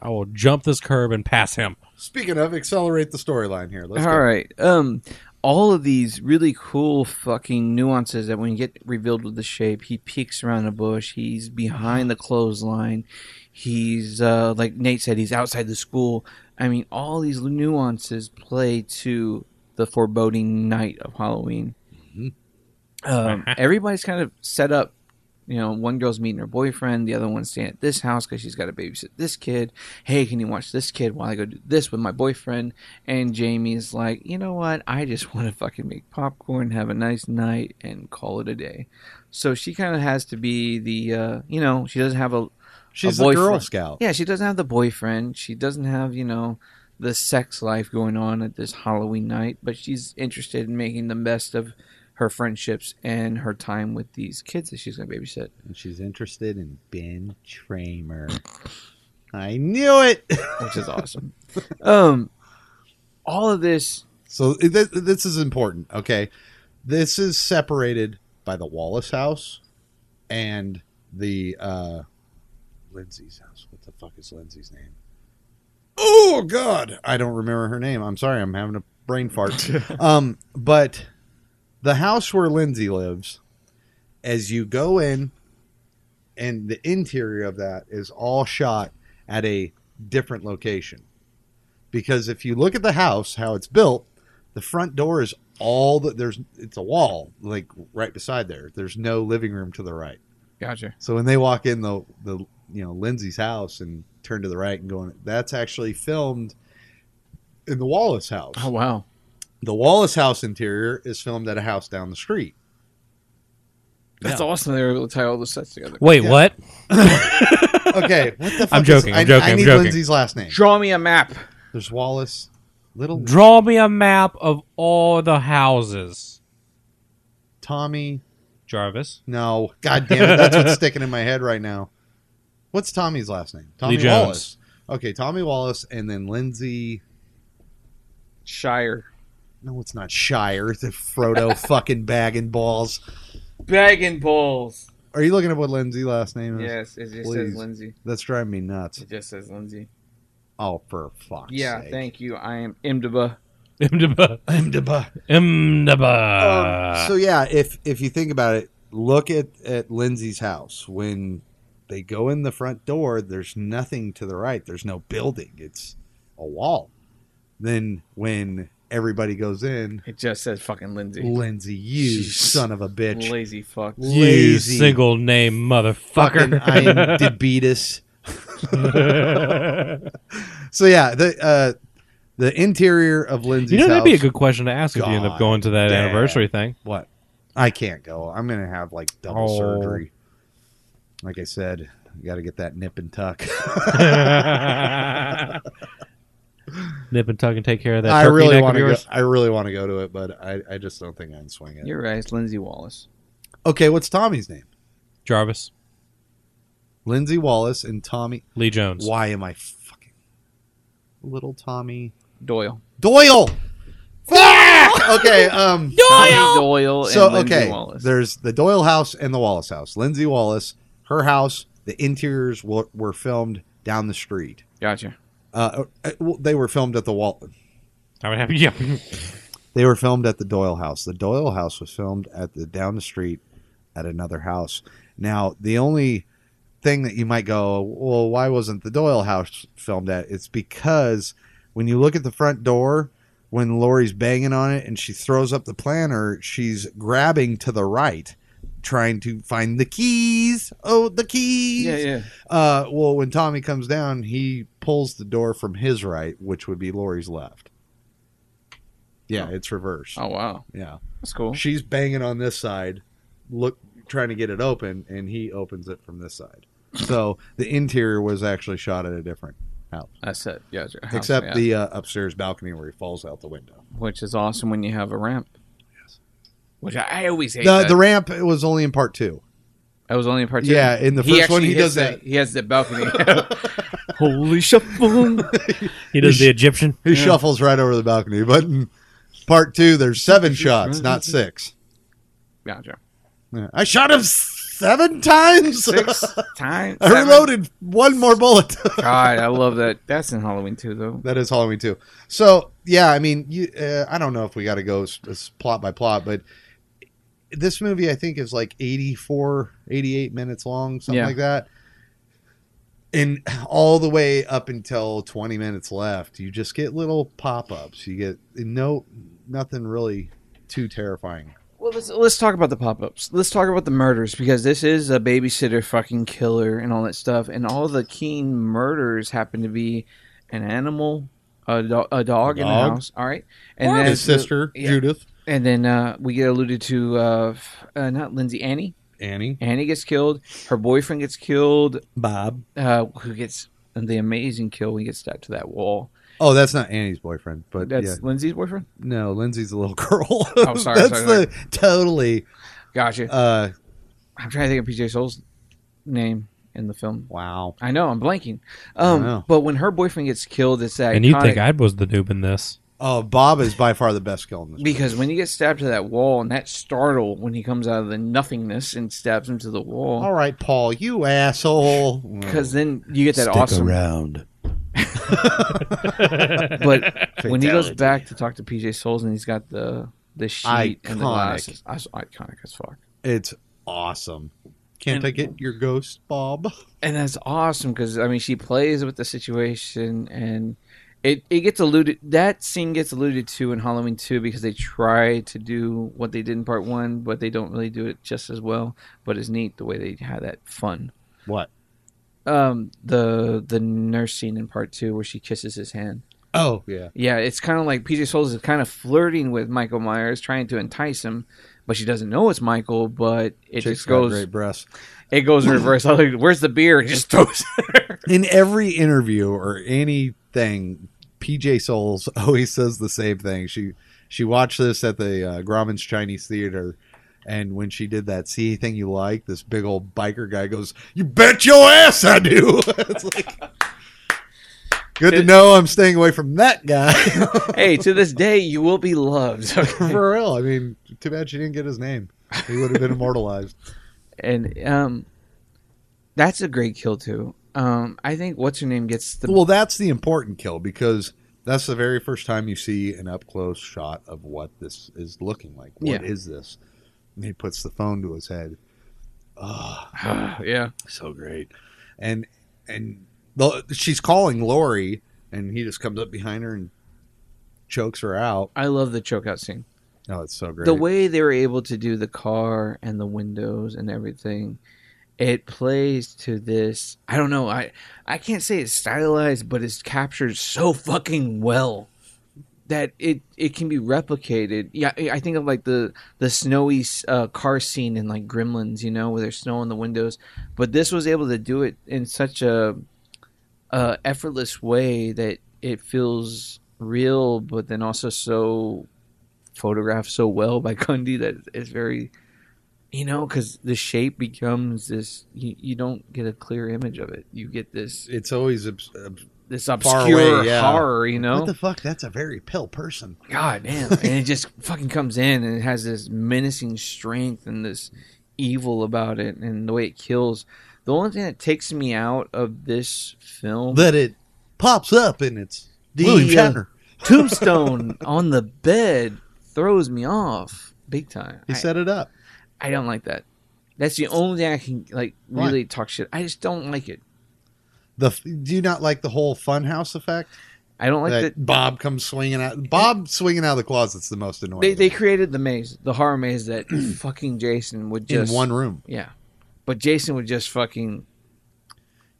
I will jump this curb and pass him. Speaking of, accelerate the storyline here. Let's all go. Right. Um, all of these really cool fucking nuances that when you get revealed with the shape, he peeks around a bush. He's behind the clothesline. He's, uh, like Nate said, he's outside the school. I mean, all these nuances play to the foreboding night of Halloween. Mm-hmm. Um, everybody's kind of set up. You know, one girl's meeting her boyfriend. The other one's staying at this house because she's got to babysit this kid. Hey, can you watch this kid while I go do this with my boyfriend? And Jamie's like, you know what? I just want to fucking make popcorn, have a nice night, and call it a day. So she kind of has to be the, uh, you know, she doesn't have a... She's a, a Girl Scout. Yeah, she doesn't have the boyfriend. She doesn't have, you know, the sex life going on at this Halloween night. But she's interested in making the best of her friendships and her time with these kids that she's going to babysit. And she's interested in Ben Tramer. I knew it! Which is awesome. Um, all of this... So th- this is important, okay? This is separated by the Wallace house and the... Uh, Lindsay's house. What the fuck is Lindsay's name? Oh God, I don't remember her name. I'm sorry, I'm having a brain fart. um, but the house where Lindsay lives, as you go in, and the interior of that is all shot at a different location, because if you look at the house, how it's built, the front door is all that there's. It's a wall, like right beside there. There's no living room to the right. Gotcha. So when they walk in the the you know Lindsay's house and turn to the right and going, that's actually filmed in the Wallace house. Oh wow! The Wallace house interior is filmed at a house down the street. That's yeah. awesome. They were able to tie all the sets together. Wait, yeah. what? Okay, what the fuck? I'm joking. Is, I'm joking. I, I need I'm joking. Lindsay's last name. Draw me a map. There's Wallace. Little. Draw me a map of all the houses. Tommy. Jarvis? No. God damn it. That's what's sticking in my head right now. What's Tommy's last name? Tommy Lee Wallace. Jones. Okay, Tommy Wallace and then Lindsay... Shire. No, it's not Shire. It's Frodo fucking bagging balls. Bagging balls. Are you looking at what Lindsay's last name is? Yes, it just Please. says Lindsay. That's driving me nuts. It just says Lindsay. Oh, for fuck's yeah, sake. Yeah, thank you. I am Imdb. Imdb. Imdb. Imdb. Um, so yeah, if if you think about it, look at, at Lindsay's house. When they go in the front door, there's nothing to the right. There's no building. It's a wall. Then when everybody goes in, it just says fucking Lindsay. Lindsay, you Jeez. son of a bitch. Lazy fuck. Lazy. You single name motherfucker. I am Debetus. So yeah, the uh The interior of Lindsay's house. You know, that'd house, be a good question to ask God if you end up going to that damn. anniversary thing. What? I can't go. I'm going to have, like, double oh. surgery. Like I said, you got to get that nip and tuck. Nip and tuck and take care of that. I really want to go. I really want to go to it, but I, I just don't think I can swing it. You're right. It's Lindsay Wallace. Okay, what's Tommy's name? Jarvis. Lindsay Wallace and Tommy... Lee Jones. Why am I fucking... Little Tommy... Doyle. Doyle! Fuck! Okay, um... Doyle! Tommy Doyle and so, Lindsay okay, Wallace. There's the Doyle house and the Wallace house. Lindsay Wallace, her house, the interiors were, were filmed down the street. Gotcha. Uh, they were filmed at the Wallace... I mean, yeah. They were filmed at the Doyle house. The Doyle house was filmed at the down the street at another house. Now, the only thing that you might go, well, why wasn't the Doyle house filmed at? It's because when you look at the front door, when Laurie's banging on it and she throws up the planter, she's grabbing to the right, trying to find the keys. Oh, the keys. Yeah, yeah. Uh, well, when Tommy comes down, he pulls the door from his right, which would be Laurie's left. Yeah, oh. It's reversed. Oh, wow. Yeah. That's cool. She's banging on this side, look, trying to get it open, and he opens it from this side. So the interior was actually shot at a different house. That's it. Yeah, it's your house, except yeah. the uh, upstairs balcony where he falls out the window. Which is awesome when you have a ramp. Yes. Which I, I always hate. The, that. the ramp it was only in part two. It was only in part two? Yeah, in the he first one, he does that. that. He has the balcony. Holy shuffle. He does he the Egyptian. He yeah. shuffles right over the balcony, but... Part two, there's seven shots, not six. Gotcha. Yeah. I shot him seven times? Six times? I seven. reloaded one more bullet. God, I love that. That's in Halloween two, though. That is Halloween two. So, yeah, I mean, you, uh, I don't know if we got to go s- s- plot by plot, but this movie, I think, is like eighty-four, eighty-eight minutes long, something yeah. like that. And all the way up until twenty minutes left, you just get little pop-ups. You get no nothing really too terrifying. Well, let's let's talk about the pop-ups. Let's talk about the murders, because this is a babysitter fucking killer and all that stuff. And all the Keene murders happen to be an animal, a, do- a dog a in dog. the house. All right, and then his sister yeah. Judith. And then uh, we get alluded to uh, uh, not Lindsay, Annie. Annie. Annie gets killed. Her boyfriend gets killed. Bob. Uh, who gets the amazing kill when he gets stuck to that wall. Oh, that's not Annie's boyfriend. But that's yeah. Lindsay's boyfriend? No, Lindsay's a little girl. Oh, sorry. that's sorry, the sorry. Totally. Gotcha. Uh, I'm trying to think of P J Soles' name in the film. Wow. I know. I'm blanking. Um, know. But when her boyfriend gets killed, it's that. And you think I was the dupe in this. Oh, Bob is by far the best kill in this Because movie. When he gets stabbed to that wall and that startle when he comes out of the nothingness and stabs him to the wall. All right, Paul, you asshole. Because then you get that Stick awesome... Stick around. But Fatality. When he goes back to talk to P J Soles and he's got the, the sheet iconic. And the glasses. It's iconic as fuck. It's awesome. Can't and, I get your ghost, Bob? And that's awesome because, I mean, she plays with the situation and... It it gets alluded that scene gets alluded to in Halloween two because they try to do what they did in part one, but they don't really do it just as well. But it's neat the way they had that fun. What? Um the the nurse scene in part two where she kisses his hand. Oh yeah. Yeah, it's kinda like P J Soles is kind of flirting with Michael Myers, trying to entice him, but she doesn't know it's Michael, but it Chick's just goes great breasts. It goes in reverse. I was like, where's the beer? He just throws it her. In every interview or anything P J Soles always says the same thing. She she watched this at the uh, Grauman's Chinese Theater, and when she did that, see anything you like, this big old biker guy goes, you bet your ass I do. It's like, good to know I'm staying away from that guy. Hey, to this day, you will be loved. Okay. For real. I mean, too bad she didn't get his name. He would have been immortalized. And um, that's a great kill, too. Um, I think What's-Her-Name gets the... Well, that's the important kill because that's the very first time you see an up-close shot of what this is looking like. What yeah. is this? And he puts the phone to his head. Oh, yeah. So great. And and the, she's calling Laurie, and he just comes up behind her and chokes her out. I love the choke-out scene. Oh, it's so great. The way they were able to do the car and the windows and everything... It plays to this. I don't know. I I can't say it's stylized, but it's captured so fucking well that it, it can be replicated. Yeah, I think of like the the snowy uh, car scene in like Gremlins, you know, where there's snow on the windows. But this was able to do it in such a, a effortless way that it feels real, but then also so photographed so well by Cundey that it's very. You know, because the shape becomes this. You, you don't get a clear image of it. You get this. It's always ob- ob- this obscure away, yeah. horror. You know, what the fuck? That's a very pale person. God damn! And it just fucking comes in, and it has this menacing strength and this evil about it, and the way it kills. The only thing that takes me out of this film that it pops up and it's William Shatner uh, tombstone on the bed. throws me off big time. He I, set it up. I don't like that. That's the only thing I can like really right. talk shit. I just don't like it. The do you not like the whole funhouse effect? I don't like that, that Bob comes swinging out. Bob swinging out of the closet's the most annoying. They, they created the maze, the horror maze that fucking Jason would just in one room. Yeah, but Jason would just fucking.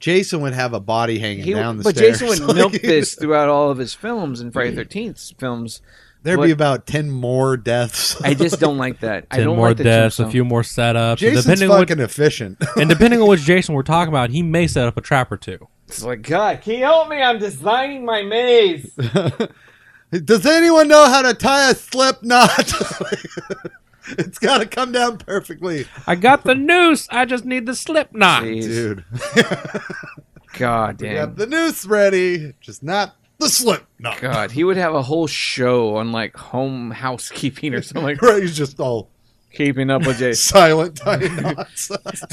Jason would have a body hanging he, down the but stairs. But Jason would milk this throughout all of his films and Friday the thirteenth films. There'd but, be about ten more deaths. I just don't like that. ten I don't more like deaths, a few more setups. Jason's fucking what, efficient. And depending on which Jason we're talking about, he may set up a trap or two. It's like, God, can you help me? I'm designing my maze. Does anyone know how to tie a slip knot? It's got to come down perfectly. I got the noose. I just need the slip knot. Jeez. Dude. God damn. We got the noose ready. Just not the slip knot. God, he would have a whole show on like home housekeeping or something. Right, he's just all keeping up with Jason. Silent tying knots.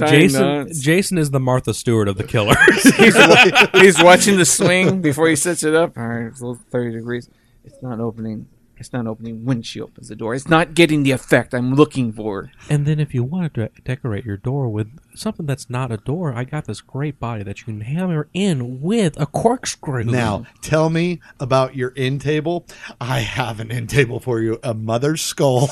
Jason, nuts. Jason is the Martha Stewart of the killers. he's, he's watching the swing before he sets it up. All right, it's a little thirty degrees. It's not opening. It's not opening when she opens the door. It's not getting the effect I'm looking for. And then if you want to de- decorate your door with something that's not a door, I got this great body that you can hammer in with a corkscrew. Now, tell me about your end table. I have an end table for you, a mother's skull.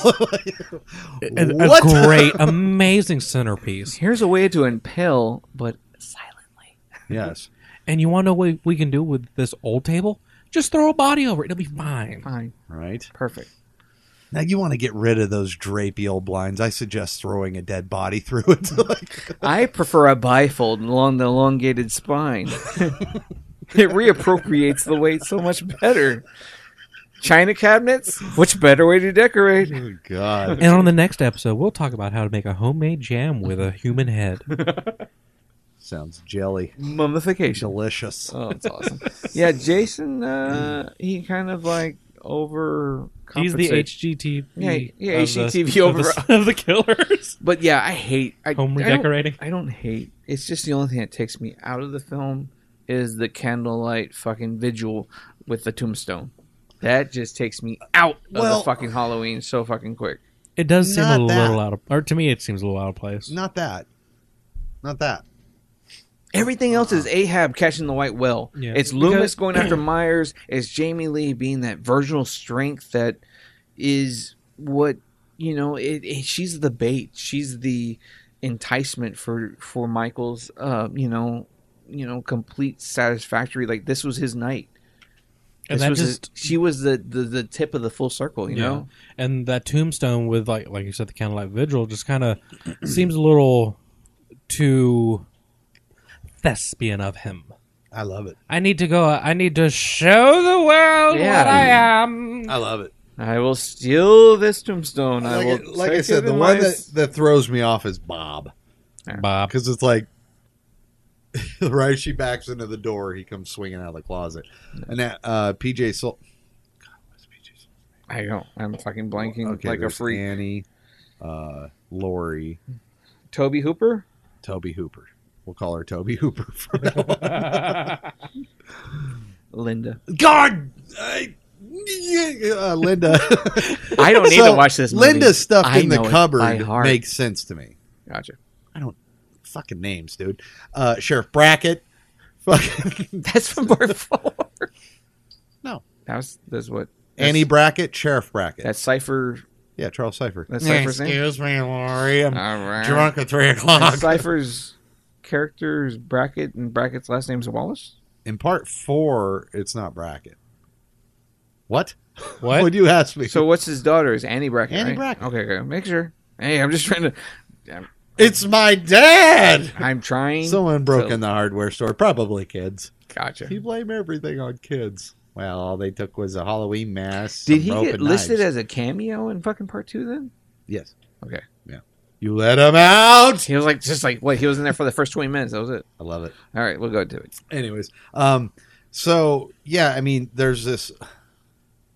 And a great, amazing centerpiece. Here's a way to impale, but silently. Yes. And you want to know what we can do with this old table? Just throw a body over it. It'll be fine. Fine. Right? Perfect. Now, you want to get rid of those drapey old blinds. I suggest throwing a dead body through it. Like... I prefer a bifold along the elongated spine. It reappropriates the weight so much better. China cabinets? Which better way to decorate? Oh, God. And on the next episode, we'll talk about how to make a homemade jam with a human head. Sounds jelly. Mummification. Delicious. Oh, that's awesome. Yeah, Jason, uh, he kind of like over. He's the H G T V. Yeah, yeah H G T V the, over. Of the, of the killers. But yeah, I hate. I, Home redecorating? I don't, I don't hate. It's just the only thing that takes me out of the film is the candlelight fucking vigil with the tombstone. That just takes me out well, of the fucking Halloween so fucking quick. It does seem a that. little out of. Or to me, it seems a little out of place. Not that. Not that. Everything else is Ahab catching the white whale. Yeah. It's Loomis because, going after Myers. It's Jamie Lee being that virginal strength that is what, you know, it, it, she's the bait. She's the enticement for, for Michael's, uh, you know, you know, complete satisfactory. Like, this was his night. And that was just, a, she was the, the, the tip of the full circle, you yeah. know? And that tombstone with, like like you said, the candlelight vigil just kind of seems a little too... thespian of him. I love it. I need to go. I need to show the world yeah. what I am. I love it. I will steal this tombstone. Like I will. It, like I said, the one that, that throws me off is Bob. Bob, because it's like right. She backs into the door. He comes swinging out of the closet, and that uh, P J Soul. God, what's P J Soul? I don't. I'm fucking blanking oh, okay, like a freak. Annie, uh, Lori, Tobe Hooper. Tobe Hooper. We'll call her Tobe Hooper from now on. Linda. God! I, uh, Linda. I don't need so, to watch this movie. Linda's stuff I in the cupboard makes sense to me. Gotcha. I don't... Fucking names, dude. Uh, Sheriff Brackett. Fucking... That's from part four. No. That was, that's what... That's, Annie Brackett, Sheriff Brackett. That's Cypher... Yeah, Charles Cypher. That's Cypher's name? Excuse me, Lori. I'm right. drunk at three o'clock. That's Cypher's... characters Brackett and Brackett's last name is Wallace. In part four, it's not Brackett. What? What? Would you ask me? So what's his daughter? Is Annie Brackett? Annie right? Brackett. Okay, okay, make sure. Hey, I'm just trying to. I'm, it's my dad. I'm trying. Someone broke to... in the hardware store. Probably kids. Gotcha. You blame everything on kids. Well, all they took was a Halloween mask. Did he get listed knives. as a cameo in fucking part two? Then. Yes. Okay. Yeah. You let him out. He was like, just like, wait, he was in there for the first twenty minutes. That was it. I love it. All right, we'll go to it. Anyways, um, so yeah, I mean, there's this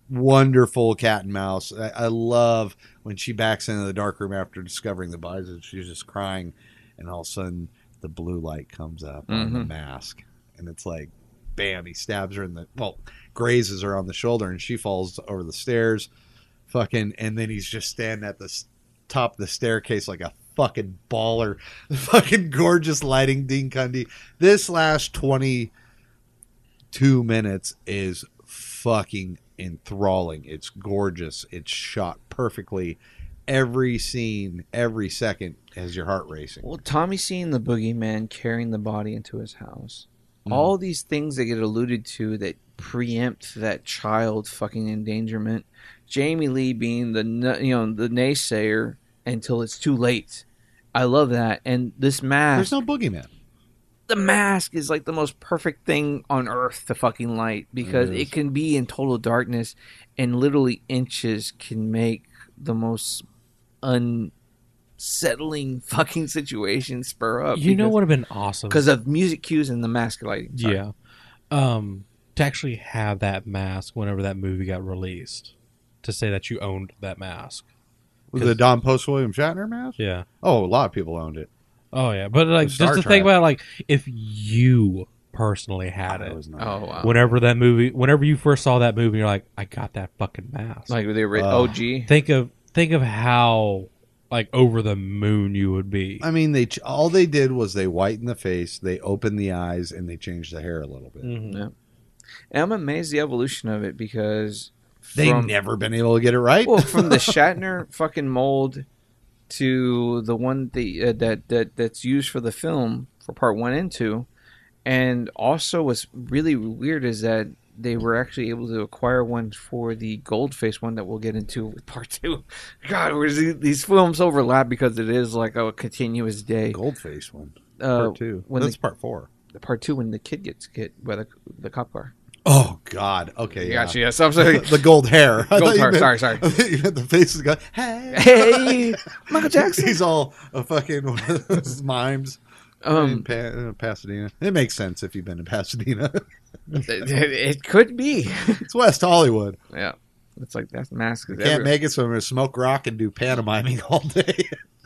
wonderful cat and mouse. I, I love when she backs into the dark room after discovering the bodies, and she's just crying, and all of a sudden the blue light comes up mm-hmm. on the mask, and it's like, bam! He stabs her in the well, grazes her on the shoulder, and she falls over the stairs. fucking, and then he's just standing at the top of the staircase like a fucking baller. Fucking gorgeous lighting, Dean Cundey. This last twenty-two minutes is fucking enthralling. It's gorgeous. It's shot perfectly. Every scene, every second has your heart racing. Well, Tommy seeing the boogeyman carrying the body into his house. Mm. All these things that get alluded to that preempt that child fucking endangerment. Jamie Lee being the you know the naysayer until it's too late. I love that. And this mask. There's no boogeyman. The mask is like the most perfect thing on earth to fucking light, because it, it can be in total darkness, and literally inches can make the most unsettling fucking situation spur up. You because, know what would have been awesome? Because of music cues and the mask lighting. Sorry. Yeah. Um, to actually have that mask whenever that movie got released, to say that you owned that mask. Was the Don Post William Shatner mask? Yeah. Oh, a lot of people owned it. Oh, yeah. But like, just to think about, like, if you personally had it. Oh, wow. Whenever that movie, whenever you first saw that movie, you're like, I got that fucking mask. Like the uh, O G. Think of think of how like over the moon you would be. I mean, they all they did was they whitened the face, they opened the eyes, and they changed the hair a little bit. Mm-hmm. Yeah. And I'm amazed the evolution of it, because they've never been able to get it right. Well, from the Shatner fucking mold to the one the uh, that that that's used for the film for part one and two. And also what's really weird is that they were actually able to acquire one for the Goldface one that we'll get into with part two. God, where's these films overlap, because it is like a continuous day. Goldface one. Uh, part two. When That's the, part four. The part two when the kid gets hit by the, the cop car. Oh, God. Okay. Yeah. Gotcha. Yes, I'm sorry. The, the gold hair. I gold hair. Sorry, sorry. You had the face of the guy. Hey. Hey. Michael Jackson. He's all a fucking one of those mimes. Um, in Pasadena. It makes sense if you've been to Pasadena. it, it could be. It's West Hollywood. Yeah. It's like that mask is you can't everywhere. Make it, so I'm going to smoke rock and do pantomiming all day.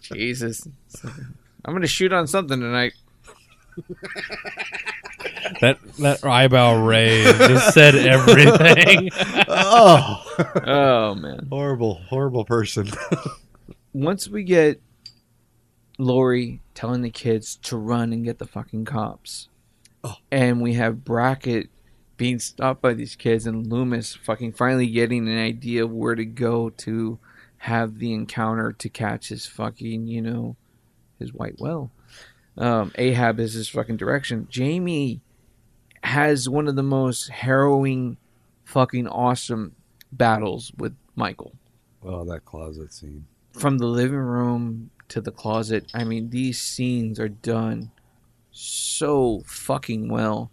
Jesus. I'm going to shoot on something tonight. that that eyebrow raise just said everything. oh. Oh, man. Horrible, horrible person. Once we get Lori telling the kids to run and get the fucking cops. Oh. And we have Brackett being stopped by these kids, and Loomis fucking finally getting an idea of where to go to have the encounter to catch his fucking, you know, his white whale. Um, Ahab is his fucking direction. Jamie has one of the most harrowing fucking awesome battles with Michael. Oh, that closet scene. From the living room to the closet. I mean, these scenes are done so fucking well.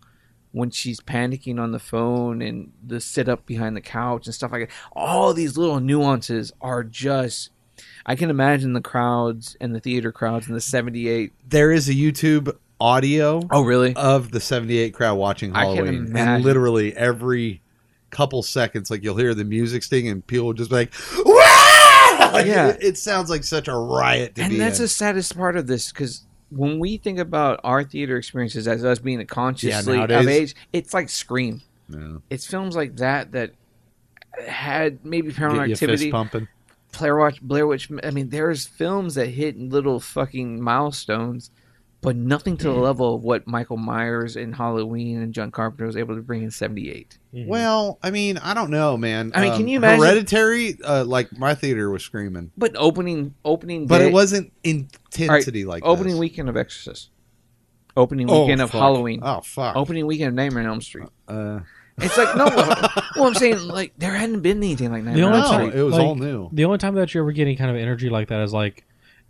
When she's panicking on the phone and the sit up behind the couch and stuff like that. All these little nuances are just... I can imagine the crowds and the theater crowds in the seventy-eight. There is a YouTube audio oh, really? of the seventy-eight crowd watching Halloween. And literally every couple seconds, like, you'll hear the music sting and people will just be like... Wah! Like, yeah, it, it sounds like such a riot to and be that's in. The saddest part of this, because when we think about our theater experiences as us being consciously yeah, of age, it's like Scream. Yeah. It's films like that that had maybe Paranormal Activity, Blair Witch, Blair Witch. I mean, there's films that hit little fucking milestones, but nothing to yeah. the level of what Michael Myers in Halloween and John Carpenter was able to bring in seventy-eight. Mm-hmm. Well, I mean, I don't know, man. I mean, um, can you imagine? Hereditary, uh, like, my theater was screaming. But opening opening, But day, it wasn't intensity right, like opening this. Opening weekend of Exorcist. Opening weekend oh, of fuck. Halloween. Oh, fuck. Opening weekend of Nightmare on Elm Street. Uh, it's like, no, well, I'm saying, like, there hadn't been anything like Nightmare on Elm Street. Time, it was like, all new. The only time that you're ever getting kind of energy like that is, like,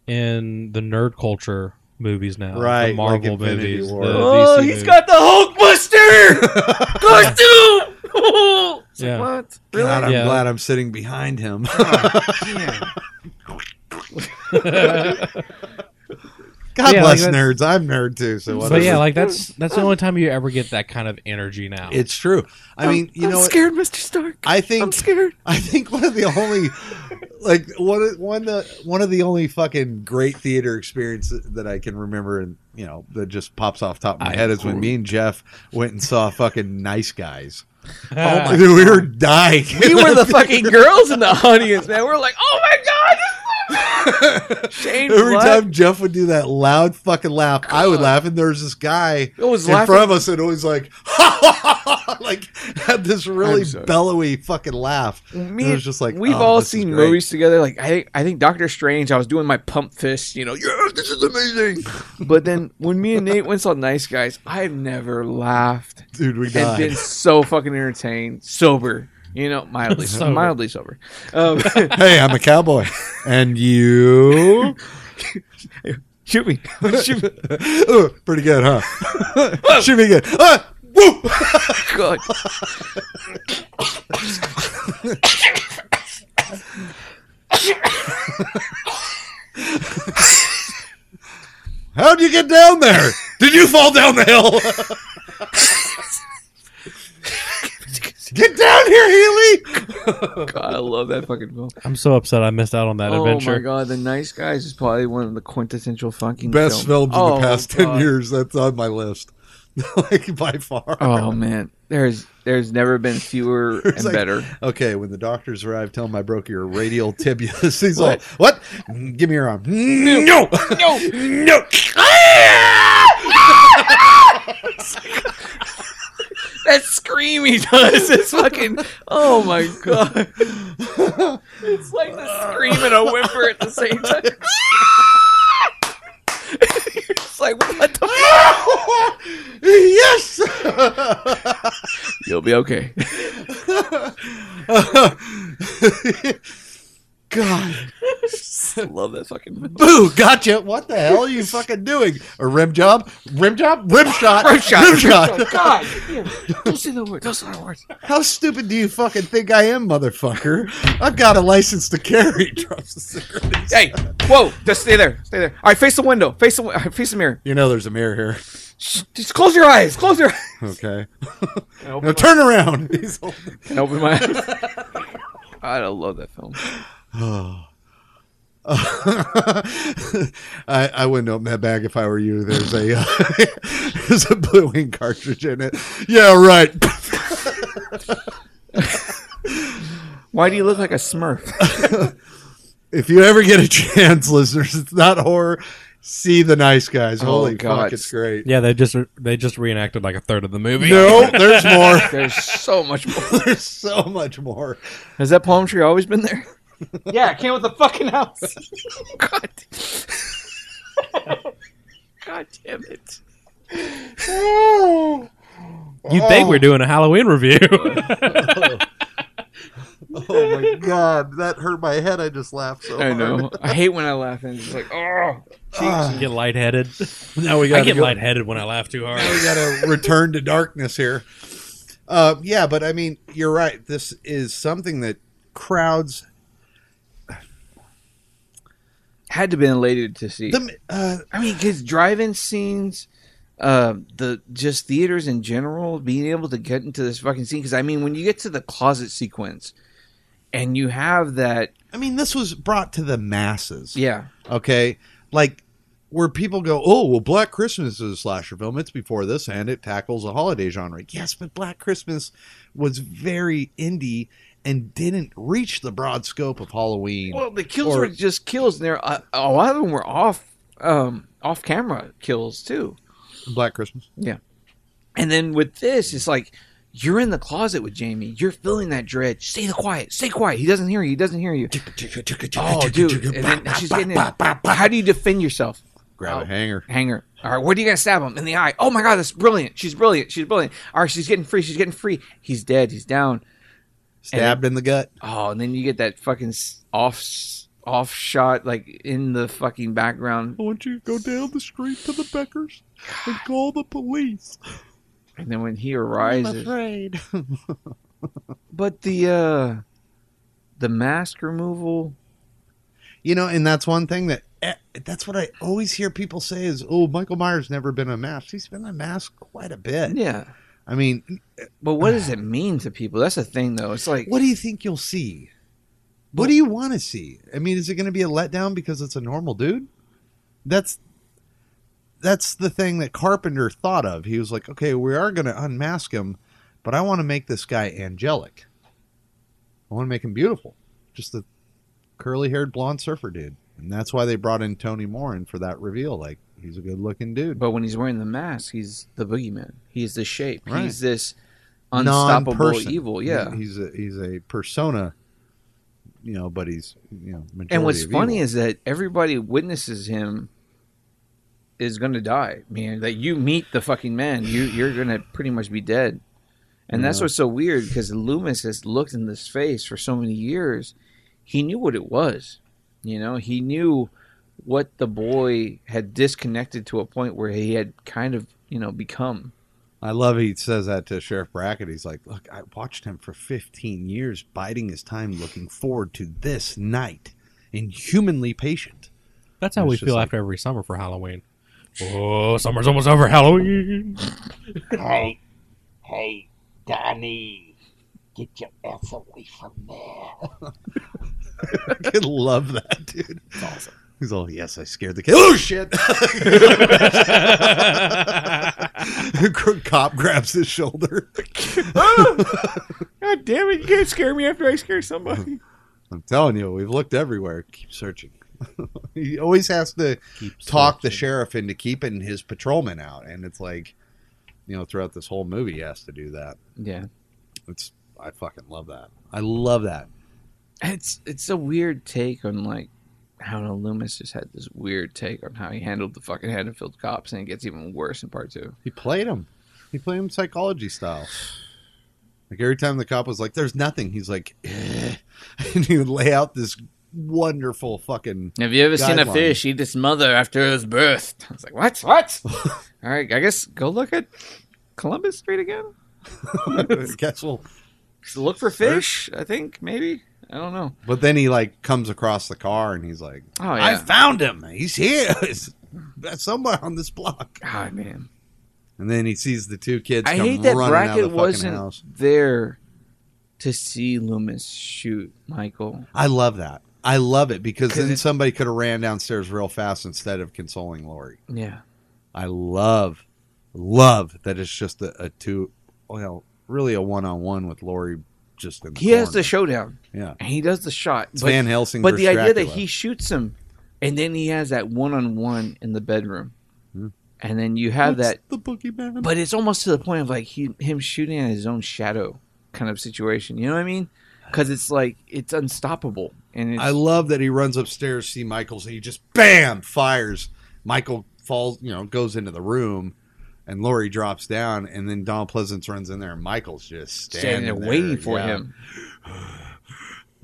in the nerd culture movies now, right? The Marvel like movies. The oh, D C he's movies. Got the Hulkbuster costume. Oh, yeah. Like, what? Really? God, I'm yeah. glad I'm sitting behind him. oh, God yeah, bless like nerds. I'm nerd too. So what? But yeah, like that's that's the only time you ever get that kind of energy now. It's true. I I'm, mean, you I'm know, scared, Mister Stark. I think I'm scared. I think one of the only, like one one the one of the only fucking great theater experiences that I can remember, and you know, that just pops off the top of my I head, agree. Is when me and Jeff went and saw fucking Nice Guys. Oh my Dude, we were dying. We were the fucking girls in the audience, man. We were like, oh my God. Shane, every what? time Jeff would do that loud fucking laugh, God. I would laugh, and there's this guy in laughing. front of us that always like, like had this really bellowy fucking laugh. Me, it was just like, we've oh, all seen movies together. Like I, I think Doctor Strange. I was doing my pump fist, you know, yeah, this is amazing. But then when me and Nate went saw Nice Guys, I've never laughed, dude. We died. And been so fucking entertained, sober. You know, mildly sober. mildly sober. Um, hey, I'm a cowboy, and you shoot me. Shoot me. Ooh, pretty good, huh? Shoot me good. Ah, woo! God. How'd you get down there? Did you fall down the hill? Get down here, Healy! God, I love that fucking film. I'm so upset I missed out on that oh adventure. Oh, my God. The Nice Guys is probably one of the quintessential fucking Best films, films oh in the past ten years. That's on my list. Like, by far. Oh, man. There's there's never been fewer there's and like, better. Okay, when the doctors arrive, tell them I broke your radial tibia. He's all, what? Give me your arm. No! No! No! That scream he does is fucking, oh my God. It's like the scream and a whimper at the same time. It's like, what the fuck? Yes! You'll be okay. God. I love that fucking movie. Boo, gotcha. What the hell are you fucking doing? A rim job? Rim job? Rim shot. Rim shot. Rim shot. Rim shot. God. Damn. Don't say the words. Don't say the words. How stupid do you fucking think I am, motherfucker? I've got a license to carry. Drops the cigarette. Hey, whoa. Just stay there. Stay there. All right, face the window. Face the, face the mirror. You know there's a mirror here. Just close your eyes. Close your eyes. Okay. Now my... turn around. He's holding... Can I open my eyes? I love that film. Oh. I, I wouldn't open that bag if I were you. There's a uh, there's a Blue Wing cartridge in it. Yeah, right. Why do you look like a Smurf? If you ever get a chance, listeners, it's not horror. See The Nice Guys. Holy oh, God. Fuck, it's great. Yeah, they just they just reenacted like a third of the movie. No, there's more. There's so much more. There's so much more. Has that palm tree always been there? Yeah, I came with the fucking house. God. God damn it. Oh. You think we're doing a Halloween review. oh. oh, my God. That hurt my head. I just laughed so hard. I know. I hate when I laugh. And it's just like, oh. Uh, get lightheaded. Now we gotta I get go. lightheaded when I laugh too hard. Now we got to return to darkness here. Uh, yeah, but, I mean, you're right. This is something that crowds... had to be elated to see. The, uh, I mean, because drive-in scenes, uh, the just theaters in general, being able to get into this fucking scene. Because I mean, when you get to the closet sequence, and you have that. I mean, this was brought to the masses. Yeah. Okay. Like where people go, oh well, Black Christmas is a slasher film. It's before this, and it tackles a holiday genre. Yes, but Black Christmas was very indie. And didn't reach the broad scope of Halloween. Well, the kills or, were just kills, and there uh, a lot of them were off, um, off-camera kills too. Black Christmas, yeah. And then with this, it's like you're in the closet with Jamie. You're feeling that dread. Stay quiet. Stay quiet. He doesn't hear you. He doesn't hear you. Oh, dude! And then she's getting in. How do you defend yourself? Grab oh, a hanger. Hanger. All right, where do you guys stab him? In the eye. Oh my God, that's brilliant. She's brilliant. She's brilliant. All right, she's getting free. She's getting free. He's dead. He's down. Stabbed then, in the gut. Oh, and then you get that fucking off off shot, like in the fucking background. I want you to go down the street to the Beckers and call the police. And then when he arrives, I'm afraid. But the uh, the mask removal, you know, and that's one thing that that's what I always hear people say is, "Oh, Michael Myers never been a mask. He's been a mask quite a bit." Yeah. I mean, but what does it mean to people? That's the thing, though. It's like, what do you think you'll see? What do you want to see? I mean, is it going to be a letdown because it's a normal dude? That's that's the thing that Carpenter thought of. He was like, okay, we are going to unmask him, But I want to make this guy angelic. I want to make him beautiful. Just the curly-haired blonde surfer dude. And that's why they brought in Tony Moran for that reveal. Like, he's a good-looking dude. But when he's wearing the mask, he's the boogeyman. He's the shape. Right. He's this unstoppable Non-person. evil. Yeah, he's a, he's a persona, you know, but he's, you know, majority And what's of funny evil. Is that everybody witnesses him is going to die, man. That like, you meet the fucking man, you, you're going to pretty much be dead. And yeah. that's what's so weird, because Loomis has looked in this face for so many years. He knew what it was. You know, he knew what the boy had disconnected to a point where he had kind of, you know, become. I love he says that to Sheriff Brackett. He's like, look, I watched him for fifteen years, biding his time, looking forward to this night, inhumanly patient. That's how we feel like, after every summer for Halloween. Oh, summer's almost over, Halloween. Hey, hey, Donnie, get your ass away from there. I could love that, dude. It's awesome. He's all, yes, I scared the kid. Oh, shit. Cop grabs his shoulder. Oh, God damn it. You can't scare me after I scare somebody. I'm telling you, we've looked everywhere. Keep searching. He always has to Keep talk searching. the sheriff into keeping his patrolman out. And it's like, you know, throughout this whole movie, he has to do that. Yeah. It's, I fucking love that. I love that. It's it's a weird take on, like, I don't know, Loomis just had this weird take on how he handled the fucking Haddonfield cops, and it gets even worse in part two. He played him. He played him psychology style. Like, every time the cop was like, there's nothing, he's like, eh. And he would lay out this wonderful fucking Have you ever guideline. seen a fish eat its mother after it was birthed? I was like, what? What? All right, I guess go look at Columbus Street again. I guess we'll look for fish, I think, maybe. I don't know. But then he, like, comes across the car, and he's like, oh, yeah. I found him. He's here. He's somewhere on this block. God, oh, man. And then he sees the two kids I come running out of the fucking house. I hate that Brackett wasn't there to see Loomis shoot Michael. I love that. I love it, because then it, somebody could have ran downstairs real fast instead of consoling Lori. Yeah. I love, love that it's just a, a two, well, really a one-on-one with Lori. Just in the he corner. has the showdown. Yeah. And he does the shot. It's but, Van Helsing But the idea Dracula. that he shoots him, and then he has that one-on-one in the bedroom. Mm-hmm. And then you have it's that. the boogeyman. But it's almost to the point of, like, he, him shooting at his own shadow kind of situation. You know what I mean? Because it's like, it's unstoppable. And it's, I love that he runs upstairs, see Michael's, and he just, bam, fires. Michael falls, you know, goes into the room. And Lori drops down, and then Donald Pleasence runs in there, and Michael's just standing, standing there, there waiting for yeah. him.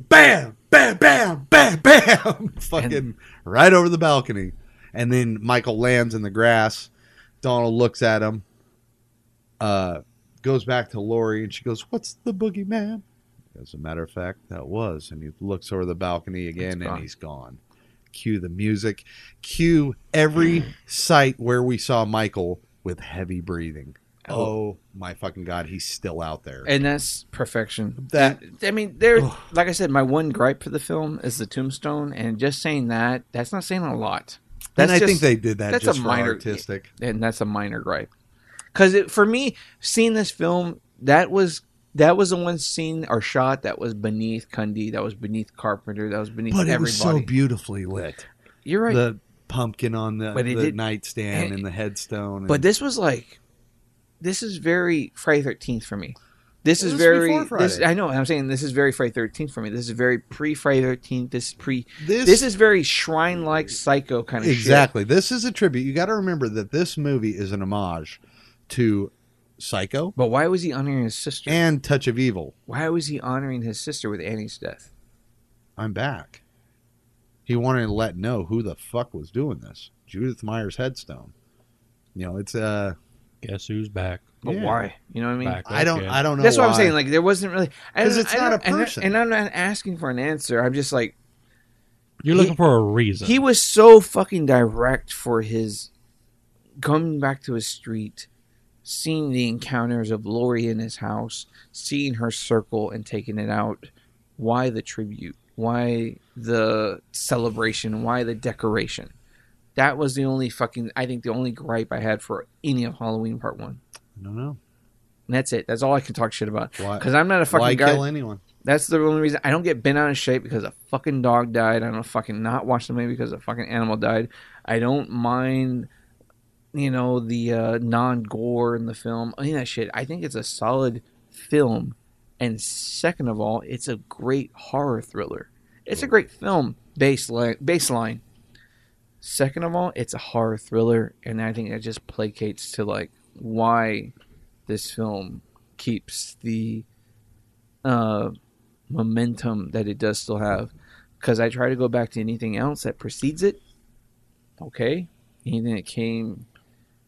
Bam! Bam! Bam! Bam! Bam! Fucking and, right over the balcony. And then Michael lands in the grass. Donald looks at him, uh, goes back to Lori, and she goes, what's the boogeyman? As a matter of fact, that was. And he looks over the balcony again, and he's gone. Cue the music. Cue every sight where we saw Michael with heavy breathing. Oh. oh my fucking God, he's still out there. And that's perfection. That I mean, there. Like I said, my one gripe for the film is the tombstone, and just saying that, that's not saying a lot. That's and I just, think they did that that's just a minor, artistic. And that's a minor gripe. Because for me, seeing this film, that was that was the one scene or shot that was beneath Cundey, that was beneath Carpenter, that was beneath but everybody. But it was so beautifully lit. You're right. The, pumpkin on the, the did, nightstand and, and the headstone. And, but this was like, this is very Friday thirteenth for me. This well, is this very, this, I know, I'm saying this is very Friday thirteenth for me. This is very pre-Friday thirteenth. This is pre, this, this is very shrine-like psycho kind of exactly. shit. Exactly. This is a tribute. You got to remember that this movie is an homage to Psycho. But why was he honoring his sister? And Touch of Evil. Why was he honoring his sister with Annie's death? I'm back. He wanted to let know who the fuck was doing this. Judith Myers' headstone. You know, it's uh guess who's back. But yeah. why? You know what I mean? Back I don't. Again. I don't know. That's why. what I'm saying. Like, there wasn't really because it's I not a person. And, I, and I'm not asking for an answer. I'm just like, you're he, looking for a reason. He was so fucking direct for his coming back to his street, seeing the encounters of Lori in his house, seeing her circle and taking it out. Why the tribute? Why the celebration? Why the decoration? That was the only fucking, I think the only gripe I had for any of Halloween Part one. I don't know. And that's it. That's all I can talk shit about. Because I'm not a fucking why guy. Why kill anyone? That's the only reason. I don't get bent out of shape because a fucking dog died. I don't fucking not watch the movie because a fucking animal died. I don't mind, you know, the uh, non-gore in the film. Any of that shit. I think it's a solid film. And second of all, it's a great horror thriller. It's a great film baseline. baseline. Second of all, it's a horror thriller. And I think that just placates to, like, why this film keeps the uh, momentum that it does still have. Because I try to go back to anything else that precedes it. Okay. Anything that came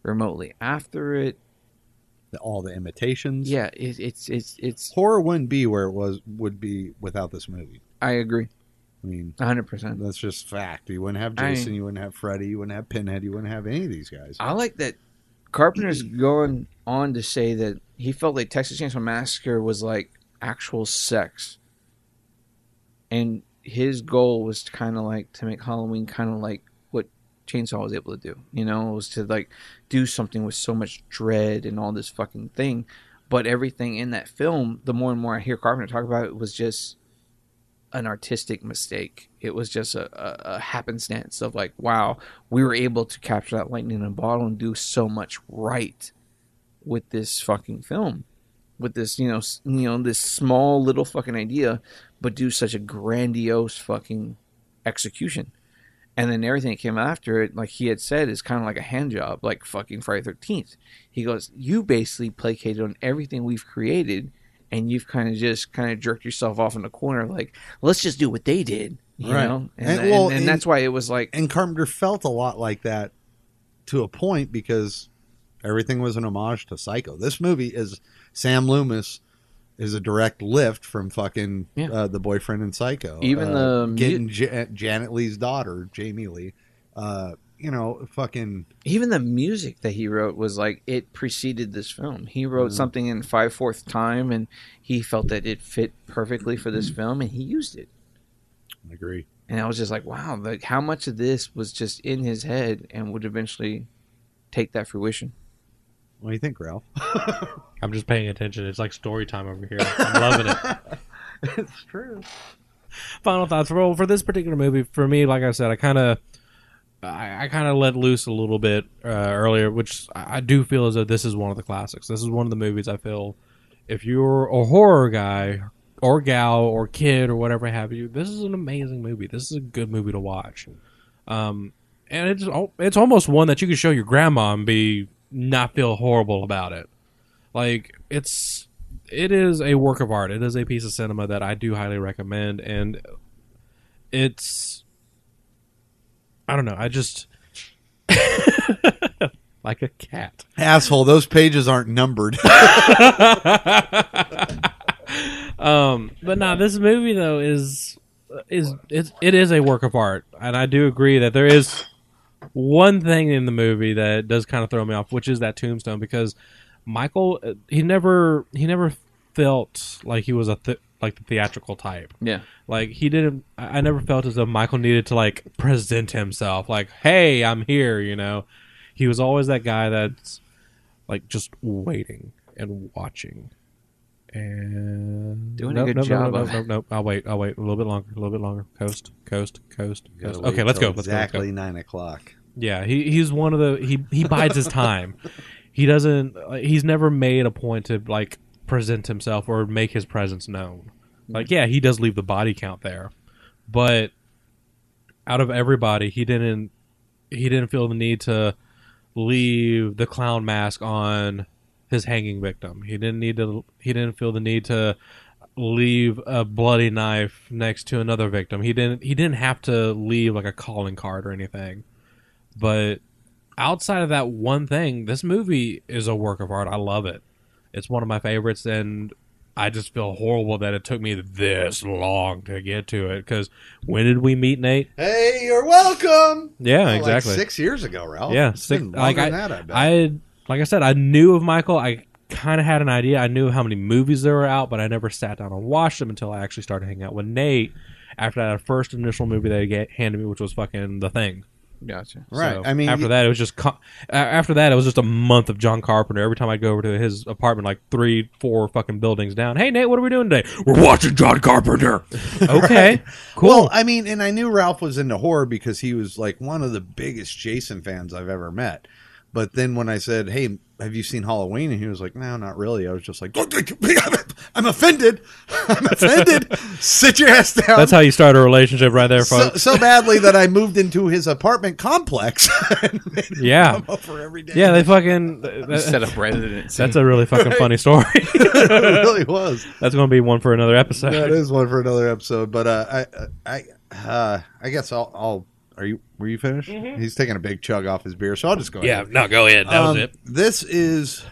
remotely after it. The, all the imitations. Yeah. It, it's, it's, it's. Horror wouldn't be where it was, would be without this movie. I agree. I mean, one hundred percent. That's just fact. You wouldn't have Jason. I mean, you wouldn't have Freddy. You wouldn't have Pinhead. You wouldn't have any of these guys. I like that Carpenter's going on to say that he felt like Texas Chainsaw Massacre was like actual sex. And his goal was to kind of like to make Halloween kind of like what Chainsaw was able to do. You know, it was to like do something with so much dread and all this fucking thing. But everything in that film, the more and more I hear Carpenter talk about it, was just an artistic mistake. It was just a, a, a happenstance of like, wow, we were able to capture that lightning in a bottle and do so much right with this fucking film, with this, you know, you know, this small little fucking idea, but do such a grandiose fucking execution. And then everything that came after it, like he had said, is kind of like a hand job, like fucking Friday thirteenth. He goes, you basically placated on everything we've created. And you've kind of just kind of jerked yourself off in the corner, like, let's just do what they did, you right. know? And, and, well, and, and that's why it was like... And Carpenter felt a lot like that to a point because everything was an homage to Psycho. This movie is... Sam Loomis is a direct lift from fucking yeah. uh, the boyfriend in Psycho. Even uh, the... Getting J- Janet Leigh's daughter, Jamie Lee, uh, you know, fucking... Even the music that he wrote was like, it preceded this film. He wrote mm-hmm. something in five fourths time, and he felt that it fit perfectly for this film, and he used it. I agree. And I was just like, wow, like how much of this was just in his head and would eventually take that fruition? What do you think, Ralph? I'm just paying attention. It's like story time over here. I'm loving it. It's true. Final thoughts. Well, for this particular movie, for me, like I said, I kind of... I, I kind of let loose a little bit uh, earlier, which I, I do feel as though this is one of the classics. This is one of the movies I feel if you're a horror guy or gal or kid or whatever have you, this is an amazing movie. This is a good movie to watch. Um, and it's it's almost one that you can show your grandma and be not feel horrible about it. Like, it's it is a work of art. It is a piece of cinema that I do highly recommend. And it's... I don't know. I just like a cat. Asshole. Those pages aren't numbered. um, but no, this movie though is is it's it is a work of art, and I do agree that there is one thing in the movie that does kind of throw me off, which is that tombstone, because Michael he never he never felt like he was a. Th- like the theatrical type. Yeah. Like he didn't, I never felt as though Michael needed to like present himself like, hey, I'm here, you know. He was always that guy that's like just waiting and watching. And doing nope, a good nope, job. Nope, nope, nope, nope. I'll wait. I'll wait a little bit longer, a little bit longer. Coast, coast, coast, coast. Okay, let's go. Let's exactly go, let's go. nine o'clock. Yeah. He, he's one of the, he, he bides his time. He doesn't, he's never made a point to like, present himself or make his presence known. Like, yeah, he does leave the body count there, but out of everybody, he didn't he didn't feel the need to leave the clown mask on his hanging victim. He didn't need to he didn't feel the need to leave a bloody knife next to another victim. He didn't he didn't have to leave like a calling card or anything. But outside of that one thing, this movie is a work of art. I love it. It's one of my favorites, and I just feel horrible that it took me this long to get to it, because when did we meet, Nate? Hey, you're welcome! Yeah, oh, exactly. Like six years ago, Ralph. Yeah. It's six, been longer like I, than that, I bet. I, like I said, I knew of Michael. I kind of had an idea. I knew how many movies there were out, but I never sat down and watched them until I actually started hanging out with Nate after that first initial movie they handed me, which was fucking The Thing. Gotcha. Right. So I mean, after you, that, it was just con- after that, it was just a month of John Carpenter. Every time I go over to his apartment, like three, four fucking buildings down. Hey, Nate, what are we doing today? We're watching John Carpenter. Okay, cool. Well, I mean, and I knew Ralph was into horror because he was like one of the biggest Jason fans I've ever met. But then when I said, hey, have you seen Halloween? And he was like, no, not really. I was just like, I'm offended. I'm offended. Sit your ass down. That's how you start a relationship right there, folks. So, so badly that I moved into his apartment complex. And made him yeah. come over every day. Yeah, they fucking that, set up residency. That's a really fucking right? funny story. It really was. That's going to be one for another episode. That is one for another episode. But uh, I I, uh, I guess I'll... I'll Are you? Were you finished? Mm-hmm. He's taking a big chug off his beer, so I'll just go yeah, ahead. Yeah, no, go ahead. That um, was it. This is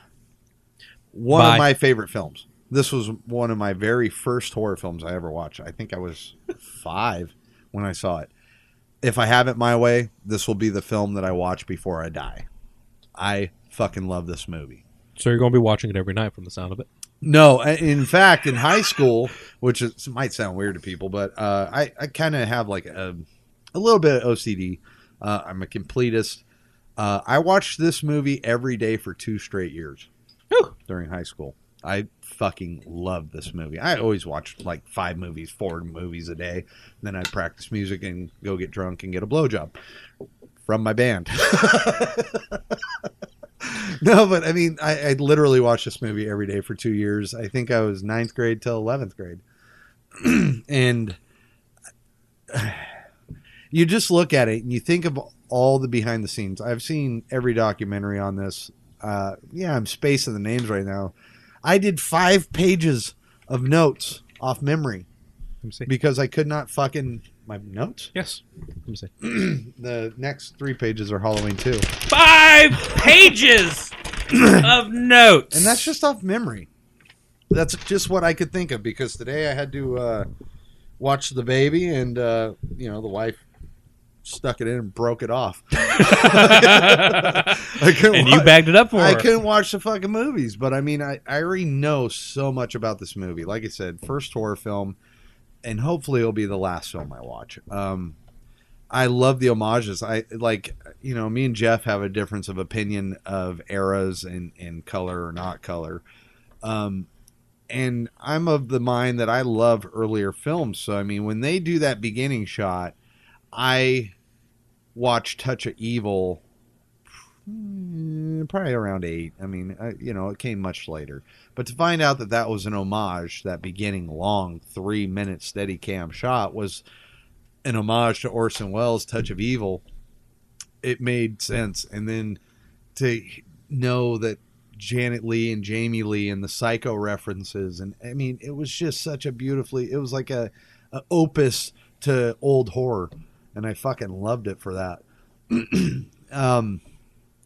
one Bye. of my favorite films. This was one of my very first horror films I ever watched. I think I was five when I saw it. If I have it my way, this will be the film that I watch before I die. I fucking love this movie. So you're going to be watching it every night from the sound of it? No. In fact, in high school, which is, might sound weird to people, but uh, I, I kind of have like a... a little bit of O C D. Uh, I'm a completist. Uh, I watched this movie every day for two straight years Ooh. during high school. I fucking loved this movie. I always watched like five movies, four movies a day. Then I'd practice music and go get drunk and get a blowjob from my band. No, but I mean, I, I literally watched this movie every day for two years. I think I was ninth grade till eleventh grade. And... you just look at it and you think of all the behind the scenes. I've seen every documentary on this. Uh, yeah, I'm spacing the names right now. I did five pages of notes off memory because I could not fucking my notes. Yes. Let me see. The next three pages are Halloween two. Five pages of notes. And that's just off memory. That's just what I could think of because today I had to uh, watch the baby and, uh, you know, the wife stuck it in and broke it off. I and you watch, bagged it up for I her. I couldn't watch the fucking movies, but I mean, I, I already know so much about this movie. Like I said, first horror film, and hopefully it'll be the last film I watch. Um, I love the homages. I like, you know, me and Jeff have a difference of opinion of eras and, and color or not color. Um, and I'm of the mind that I love earlier films. So, I mean, when they do that beginning shot, I watched Touch of Evil probably around eight. I mean, I, you know, it came much later. But to find out that that was an homage, that beginning long three-minute steady cam shot was an homage to Orson Welles' Touch of Evil, it made sense. And then to know that Janet Leigh and Jamie Lee and the Psycho references, and I mean, it was just such a beautifully, it was like a, a opus to old horror. And I fucking loved it for that. um,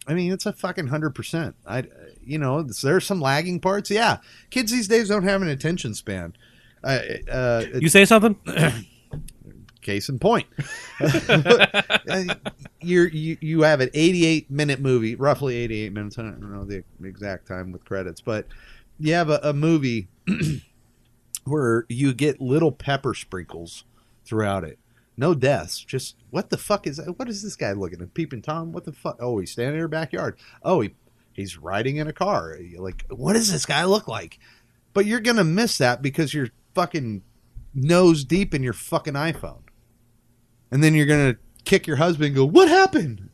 I mean, it's a fucking one hundred percent. I, you know, there's some lagging parts. Yeah. Kids these days don't have an attention span. Uh, uh, you say something? Case in point. You're, you you have an eighty-eight minute movie, roughly eighty-eight minutes. I don't know the exact time with credits, but you have a, a movie where you get little pepper sprinkles throughout it. No deaths. Just what the fuck is what is this guy looking at? Peeping Tom. What the fuck? Oh, he's standing in your backyard. Oh, he he's riding in a car. You're like, what does this guy look like? But you're gonna miss that because you're fucking nose deep in your fucking iPhone. And then you're gonna kick your husband and go, what happened?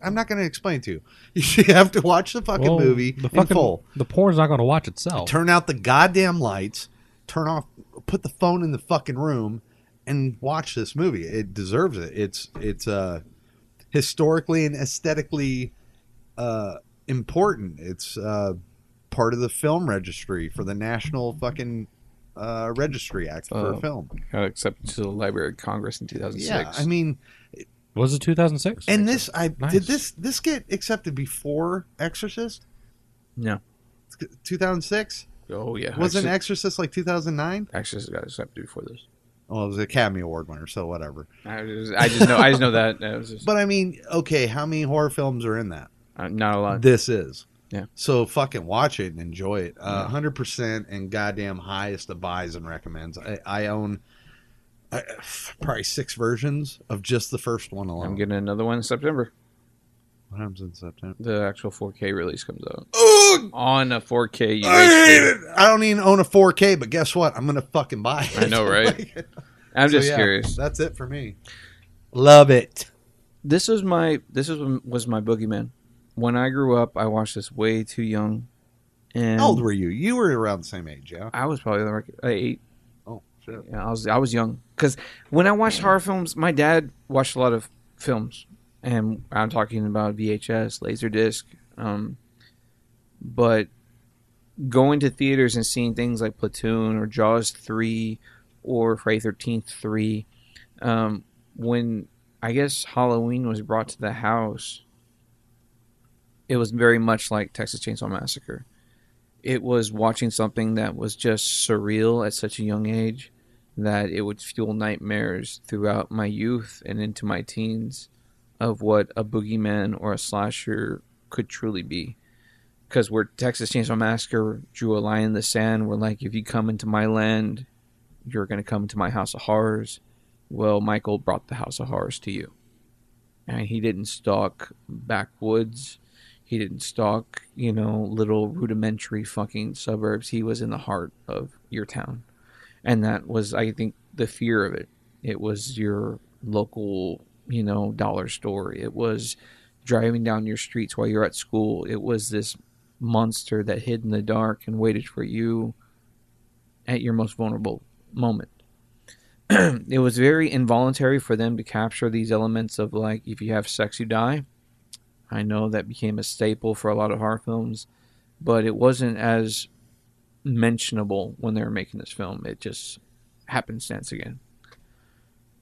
I'm not going to explain to you. You have to watch the fucking well, movie the fucking, in full. The porn's not going to watch itself. Turn out the goddamn lights. Turn off. Put the phone in the fucking room. And watch this movie. It deserves it. It's it's uh, historically and aesthetically uh, important. It's uh, part of the film registry for the National fucking uh, Registry Act for uh, film. Got accepted to the Library of Congress in two thousand six. Yeah, I mean, it, was it two thousand six? And this, I nice. did this this get accepted before Exorcist? No, two thousand six. Oh yeah, wasn't Exorcist, Exorcist like two thousand nine? Exorcist got accepted before this. Well, it was an Academy Award winner, so whatever. I just, I just know, I just know that. It was just... But I mean, okay, how many horror films are in that? Uh, not a lot. This is, yeah. So fucking watch it and enjoy it. A hundred percent and goddamn highest of buys and recommends. I, I own uh, probably six versions of just the first one alone. I'm getting another one in September. What happens in September? The actual four K release comes out. Ooh! On a four K U H D. I, I don't even own a four K, but guess what? I'm going to fucking buy it. I know, right? Like, I'm so just yeah, curious. That's it for me. Love it. This was my this was, was my boogeyman. When I grew up, I watched this way too young. And how old were you? You were around the same age, yeah? I was probably like eight. Oh, shit. Yeah, I was, I was young. Because when I watched horror films, my dad watched a lot of films. And I'm talking about V H S, Laserdisc. Um, but going to theaters and seeing things like Platoon or Jaws three or Friday thirteenth three, um, when I guess Halloween was brought to the house, it was very much like Texas Chainsaw Massacre. It was watching something that was just surreal at such a young age that it would fuel nightmares throughout my youth and into my teens of what a boogeyman or a slasher could truly be. Because where Texas Chainsaw Massacre drew a line in the sand, where like, if you come into my land, you're going to come into my house of horrors. Well, Michael brought the house of horrors to you. And he didn't stalk backwoods. He didn't stalk, you know, little rudimentary fucking suburbs. He was in the heart of your town. And that was, I think, the fear of it. It was your local, you know, dollar store. It was driving down your streets while you're at school. It was this monster that hid in the dark and waited for you at your most vulnerable moment. It was very involuntary for them to capture these elements of, like, if you have sex, you die. I know that became a staple for a lot of horror films, but it wasn't as mentionable when they were making this film. It just happenstance again.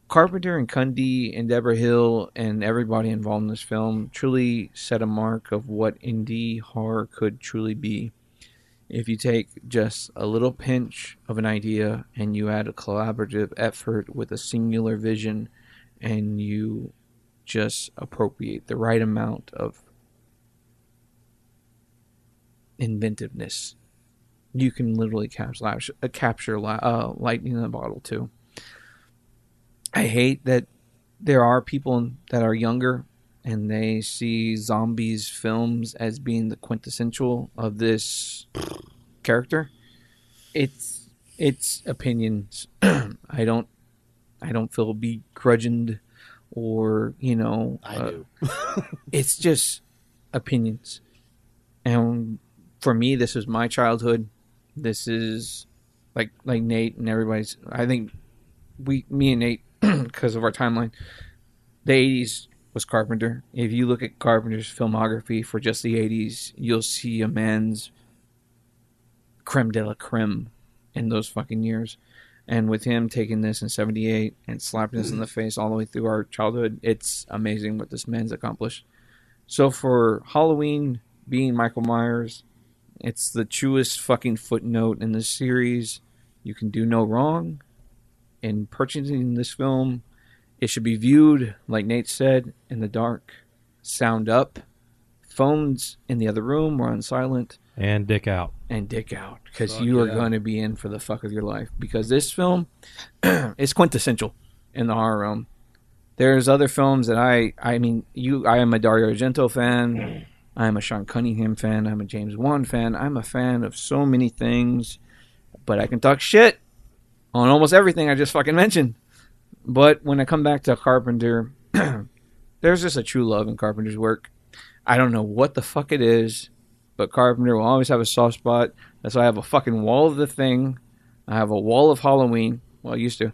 Carpenter and Cundey and Deborah Hill and everybody involved in this film truly set a mark of what indie horror could truly be. If you take just a little pinch of an idea and you add a collaborative effort with a singular vision, and you just appropriate the right amount of inventiveness, you can literally capture, capture uh, lightning in a bottle too. I hate that there are people that are younger and they see zombies films as being the quintessential of this character. It's it's opinions. I don't I don't feel begrudged or, you know, I uh, do. It's just opinions. And for me, this is my childhood. This is like like Nate and everybody's. I think we me and Nate, because of our timeline, the eighties was Carpenter. If you look at Carpenter's filmography for just the eighties, you'll see a man's creme de la creme in those fucking years. And with him taking this in seventy-eight and slapping us in the face all the way through our childhood, it's amazing what this man's accomplished. So for Halloween being Michael Myers, it's the truest fucking footnote in this series. You can do no wrong. In purchasing this film, it should be viewed, like Nate said, in the dark. Sound up. Phones in the other room or on silent. And dick out. And dick out. Because you are going to be in for the fuck of your life. Because this film is quintessential in the horror realm. There's other films that I... I mean, you. I am a Dario Argento fan. I'm a Sean Cunningham fan. I'm a James Wan fan. I'm a fan of so many things. But I can talk shit on almost everything I just fucking mentioned. But when I come back to Carpenter, there's just a true love in Carpenter's work. I don't know what the fuck it is, but Carpenter will always have a soft spot. That's why I have a fucking wall of The Thing. I have a wall of Halloween. Well, I used to.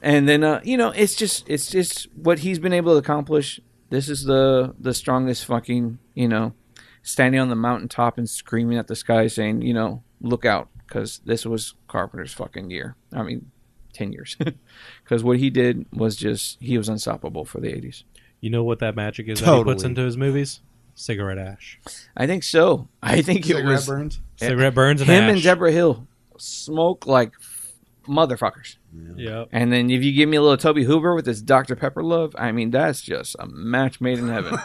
And then, uh, you know, it's just it's just what he's been able to accomplish. This is the, the strongest fucking, you know, standing on the mountaintop and screaming at the sky saying, you know, look out. Because this was Carpenter's fucking year. I mean, ten years. Because what he did was just, he was unstoppable for the eighties. You know what that magic is totally that he puts into his movies? Cigarette ash. I think so. I think Cigarette it was. Cigarette burns? Yeah, Cigarette burns and him ash. Him and Deborah Hill smoke like motherfuckers. Yeah. Yep. And then if you give me a little Tobe Hooper with his Doctor Pepper love, I mean, that's just a match made in heaven.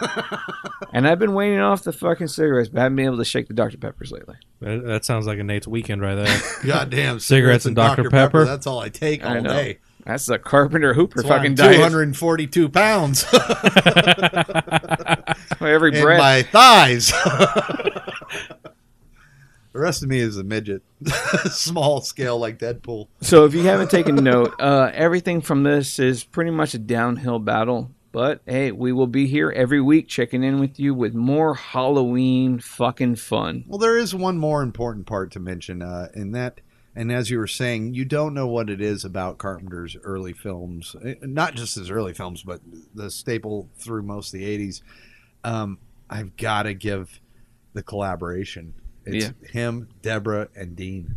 And I've been waiting off the fucking cigarettes, but I haven't been able to shake the Doctor Peppers lately. That, that sounds like a Nate's weekend right there. Goddamn cigarettes, cigarettes and, and Doctor Pepper. Pepper. That's all I take all I day. That's the Carpenter Hooper That's fucking diet. two hundred forty-two pounds. Every breath. And my thighs. The rest of me is a midget. Small scale like Deadpool. So if you haven't taken note, uh, everything from this is pretty much a downhill battle. But, hey, we will be here every week checking in with you with more Halloween fucking fun. Well, there is one more important part to mention, uh, and that... And as you were saying, you don't know what it is about Carpenter's early films, not just his early films, but the staple through most of the eighties. Um, I've got to give the collaboration. It's yeah. him, Deborah, and Dean.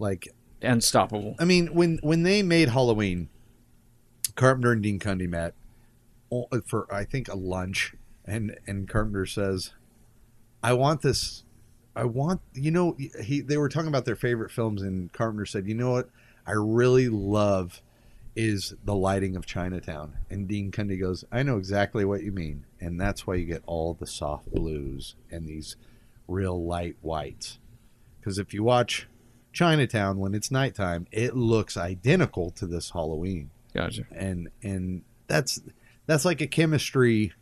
Like unstoppable. I mean, when, when they made Halloween, Carpenter and Dean Cundey met for, I think, a lunch. And, and Carpenter says, I want this... I want, you know, he they were talking about their favorite films, and Carpenter said, you know what I really love is the lighting of Chinatown. And Dean Cundey goes, I know exactly what you mean. And that's why you get all the soft blues and these real light whites. Because if you watch Chinatown when it's nighttime, it looks identical to this Halloween. Gotcha. And and that's that's like a chemistry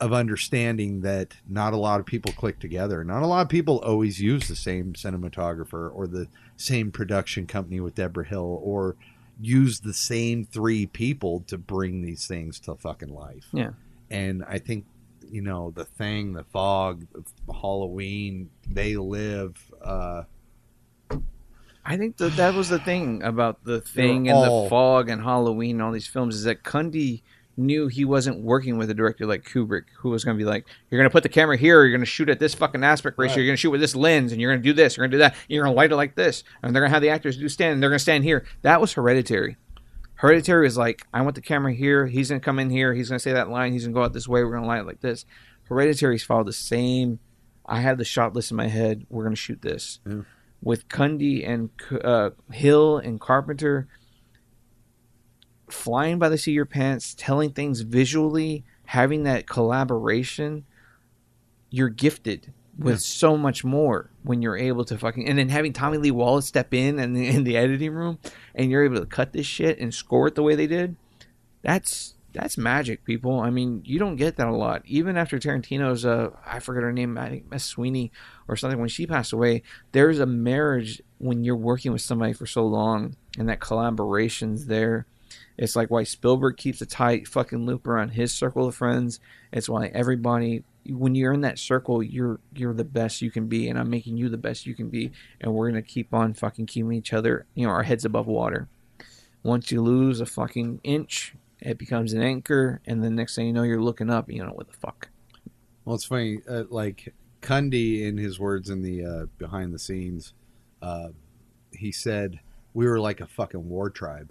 of understanding that not a lot of people click together. Not a lot of people always use the same cinematographer or the same production company with Deborah Hill or use the same three people to bring these things to fucking life. Yeah. And I think, you know, The Thing, The Fog, Halloween, They Live. Uh, I think that that was the thing about The Thing and all, The Fog and Halloween and all these films is that Cundey knew he wasn't working with a director like Kubrick, who was going to be like, you're going to put the camera here, you're going to shoot at this fucking aspect ratio, right. You're going to shoot with this lens, and you're going to do this, you're going to do that, you're going to light it like this, and they're going to have the actors do stand, and they're going to stand here. That was Hereditary. Hereditary was like, I want the camera here, he's going to come in here, he's going to say that line, he's going to go out this way, we're going to light it like this. Hereditary's followed the same, I had the shot list in my head, we're going to shoot this. Yeah. With Cundey and uh, Hill and Carpenter... flying by the seat of your pants, telling things visually, having that collaboration, you're gifted with yeah. so much more when you're able to fucking... And then having Tommy Lee Wallace step in and in the editing room, and you're able to cut this shit and score it the way they did, that's that's magic, people. I mean, you don't get that a lot. Even after Tarantino's, uh, I forget her name, I think Miss Sweeney or something, when she passed away, there's a marriage when you're working with somebody for so long, and that collaboration's there. It's like why Spielberg keeps a tight fucking loop around his circle of friends. It's why everybody, when you're in that circle, you're you're the best you can be, and I'm making you the best you can be, and we're gonna keep on fucking keeping each other, you know, our heads above water. Once you lose a fucking inch, it becomes an anchor, and the next thing you know, you're looking up, and you know what the fuck. Well, it's funny, uh, like Cundey, in his words in the uh, behind the scenes, uh, he said we were like a fucking war tribe.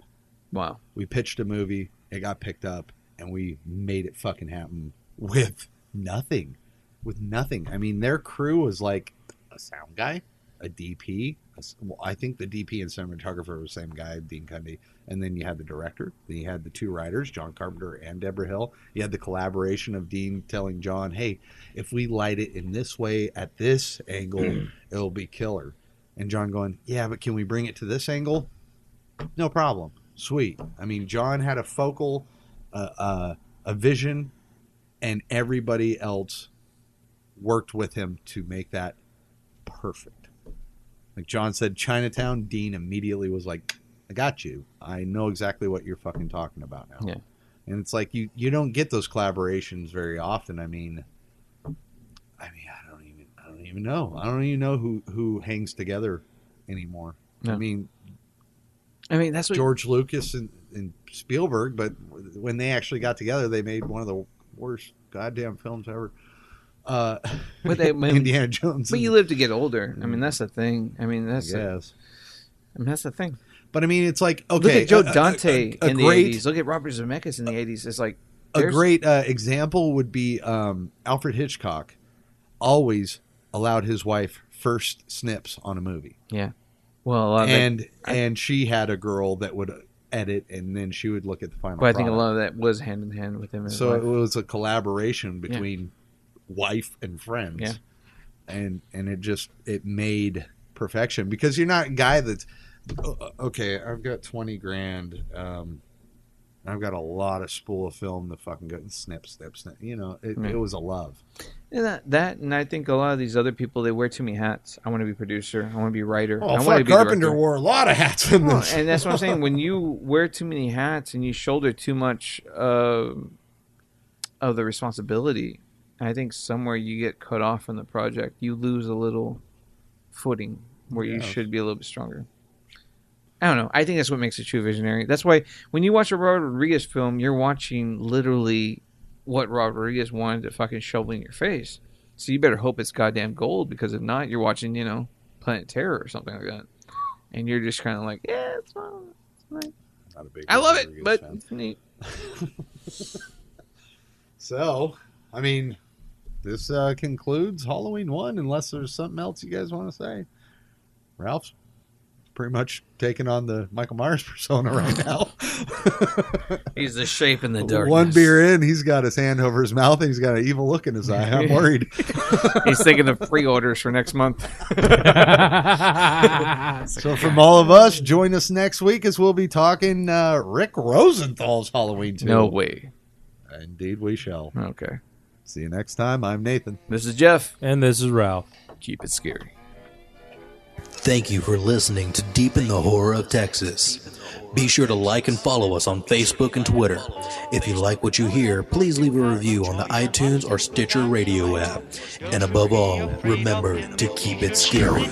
Wow. We pitched a movie, it got picked up, and we made it fucking happen with nothing. With nothing. I mean, their crew was like a sound guy, a D P. A, well, I think the D P and cinematographer were the same guy, Dean Cundey. And then you had the director. Then you had the two writers, John Carpenter and Deborah Hill. You had the collaboration of Dean telling John, hey, if we light it in this way at this angle, it'll be killer. And John going, yeah, but can we bring it to this angle? No problem. Sweet. I mean, John had a focal, uh, uh, a vision, and everybody else worked with him to make that perfect. Like John said, Chinatown, Dean immediately was like, I got you. I know exactly what you're fucking talking about now. Yeah. And it's like, you, you don't get those collaborations very often. I mean, I mean, I don't even, I don't even know. I don't even know who, who hangs together anymore. No. I mean... I mean, that's what George Lucas and, and Spielberg, but when they actually got together, they made one of the worst goddamn films ever. Uh, but they, Indiana Jones. But and, you live to get older. I mean, that's the thing. I mean, that's I, a, I mean, that's the thing. But I mean, it's like, okay, look at Joe Dante a, a, a, a in great, the eighties. Look at Robert Zemeckis in the eighties. It's like a great uh, example would be um, Alfred Hitchcock. Always allowed his wife first snips on a movie. Yeah. Well, uh, and they, I, and she had a girl that would edit, and then she would look at the final. But I think product. A lot of that was hand in hand with him. And so it was a collaboration between yeah. wife and friends, yeah. and and it just it made perfection because you're not a guy that's okay, I've got twenty grand. Um, I've got a lot of spool of film to fucking go and snip, snip, snip. You know, it, right. it was a love. And that, that, and I think a lot of these other people, they wear too many hats. I want to be producer. I want to be writer. Oh, I want to be Carpenter director. Wore a lot of hats in this. Oh, and that's what I'm saying. When you wear too many hats and you shoulder too much uh, of the responsibility, I think somewhere you get cut off from the project. You lose a little footing where yeah. you should be a little bit stronger. I don't know. I think that's what makes a true visionary. That's why when you watch a Robert Rodriguez film, you're watching literally what Robert Rodriguez wanted to fucking shovel in your face. So you better hope it's goddamn gold, because if not, you're watching, you know, Planet Terror or something like that. And you're just kind of like, yeah, it's fine. It's fine. Not a big I love Rodriguez it, but fan. It's neat. So, I mean, this uh, concludes Halloween one, unless there's something else you guys want to say. Ralph's pretty much taking on the Michael Myers persona right now. He's the shape in the darkness. One beer in, he's got his hand over his mouth and he's got an evil look in his eye. I'm worried. He's thinking of pre-orders for next month. So from all of us, join us next week as we'll be talking uh, Rick Rosenthal's Halloween two. No way. Indeed we shall. Okay. See you next time. I'm Nathan. This is Jeff. And this is Ralph. Keep it scary. Thank you for listening to Deep in the Horror of Texas. Be sure to like and follow us on Facebook and Twitter. If you like what you hear, please leave a review on the iTunes or Stitcher radio app. And above all, remember to keep it scary.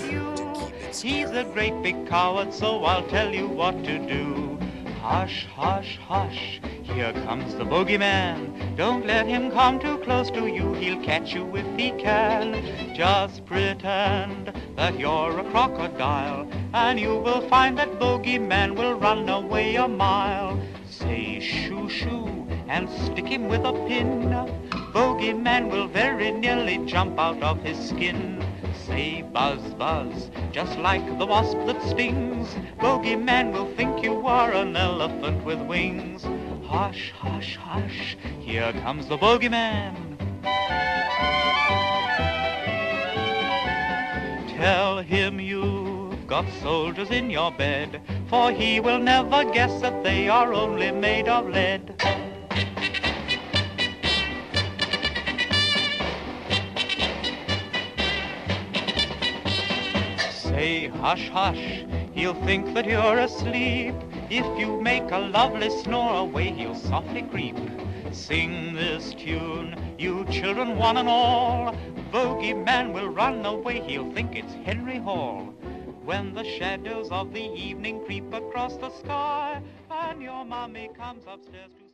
He's a great big coward, so I'll tell you what to do. Hush, hush, hush, here comes the bogeyman. Don't let him come too close to you, he'll catch you if he can. Just pretend that you're a crocodile, and you will find that bogeyman will run away a mile. Say shoo shoo and stick him with a pin. Bogeyman will very nearly jump out of his skin. Say buzz buzz, just like the wasp that stings. Bogeyman will think you are an elephant with wings. Hush, hush, hush, here comes the bogeyman. Tell him you've got soldiers in your bed, for he will never guess that they are only made of lead. Say hush, hush, he'll think that you're asleep. If you make a lovely snore away, he'll softly creep. Sing this tune, you children one and all. Bogeyman will run away, he'll think it's Henry Hall. When the shadows of the evening creep across the sky, and your mommy comes upstairs to...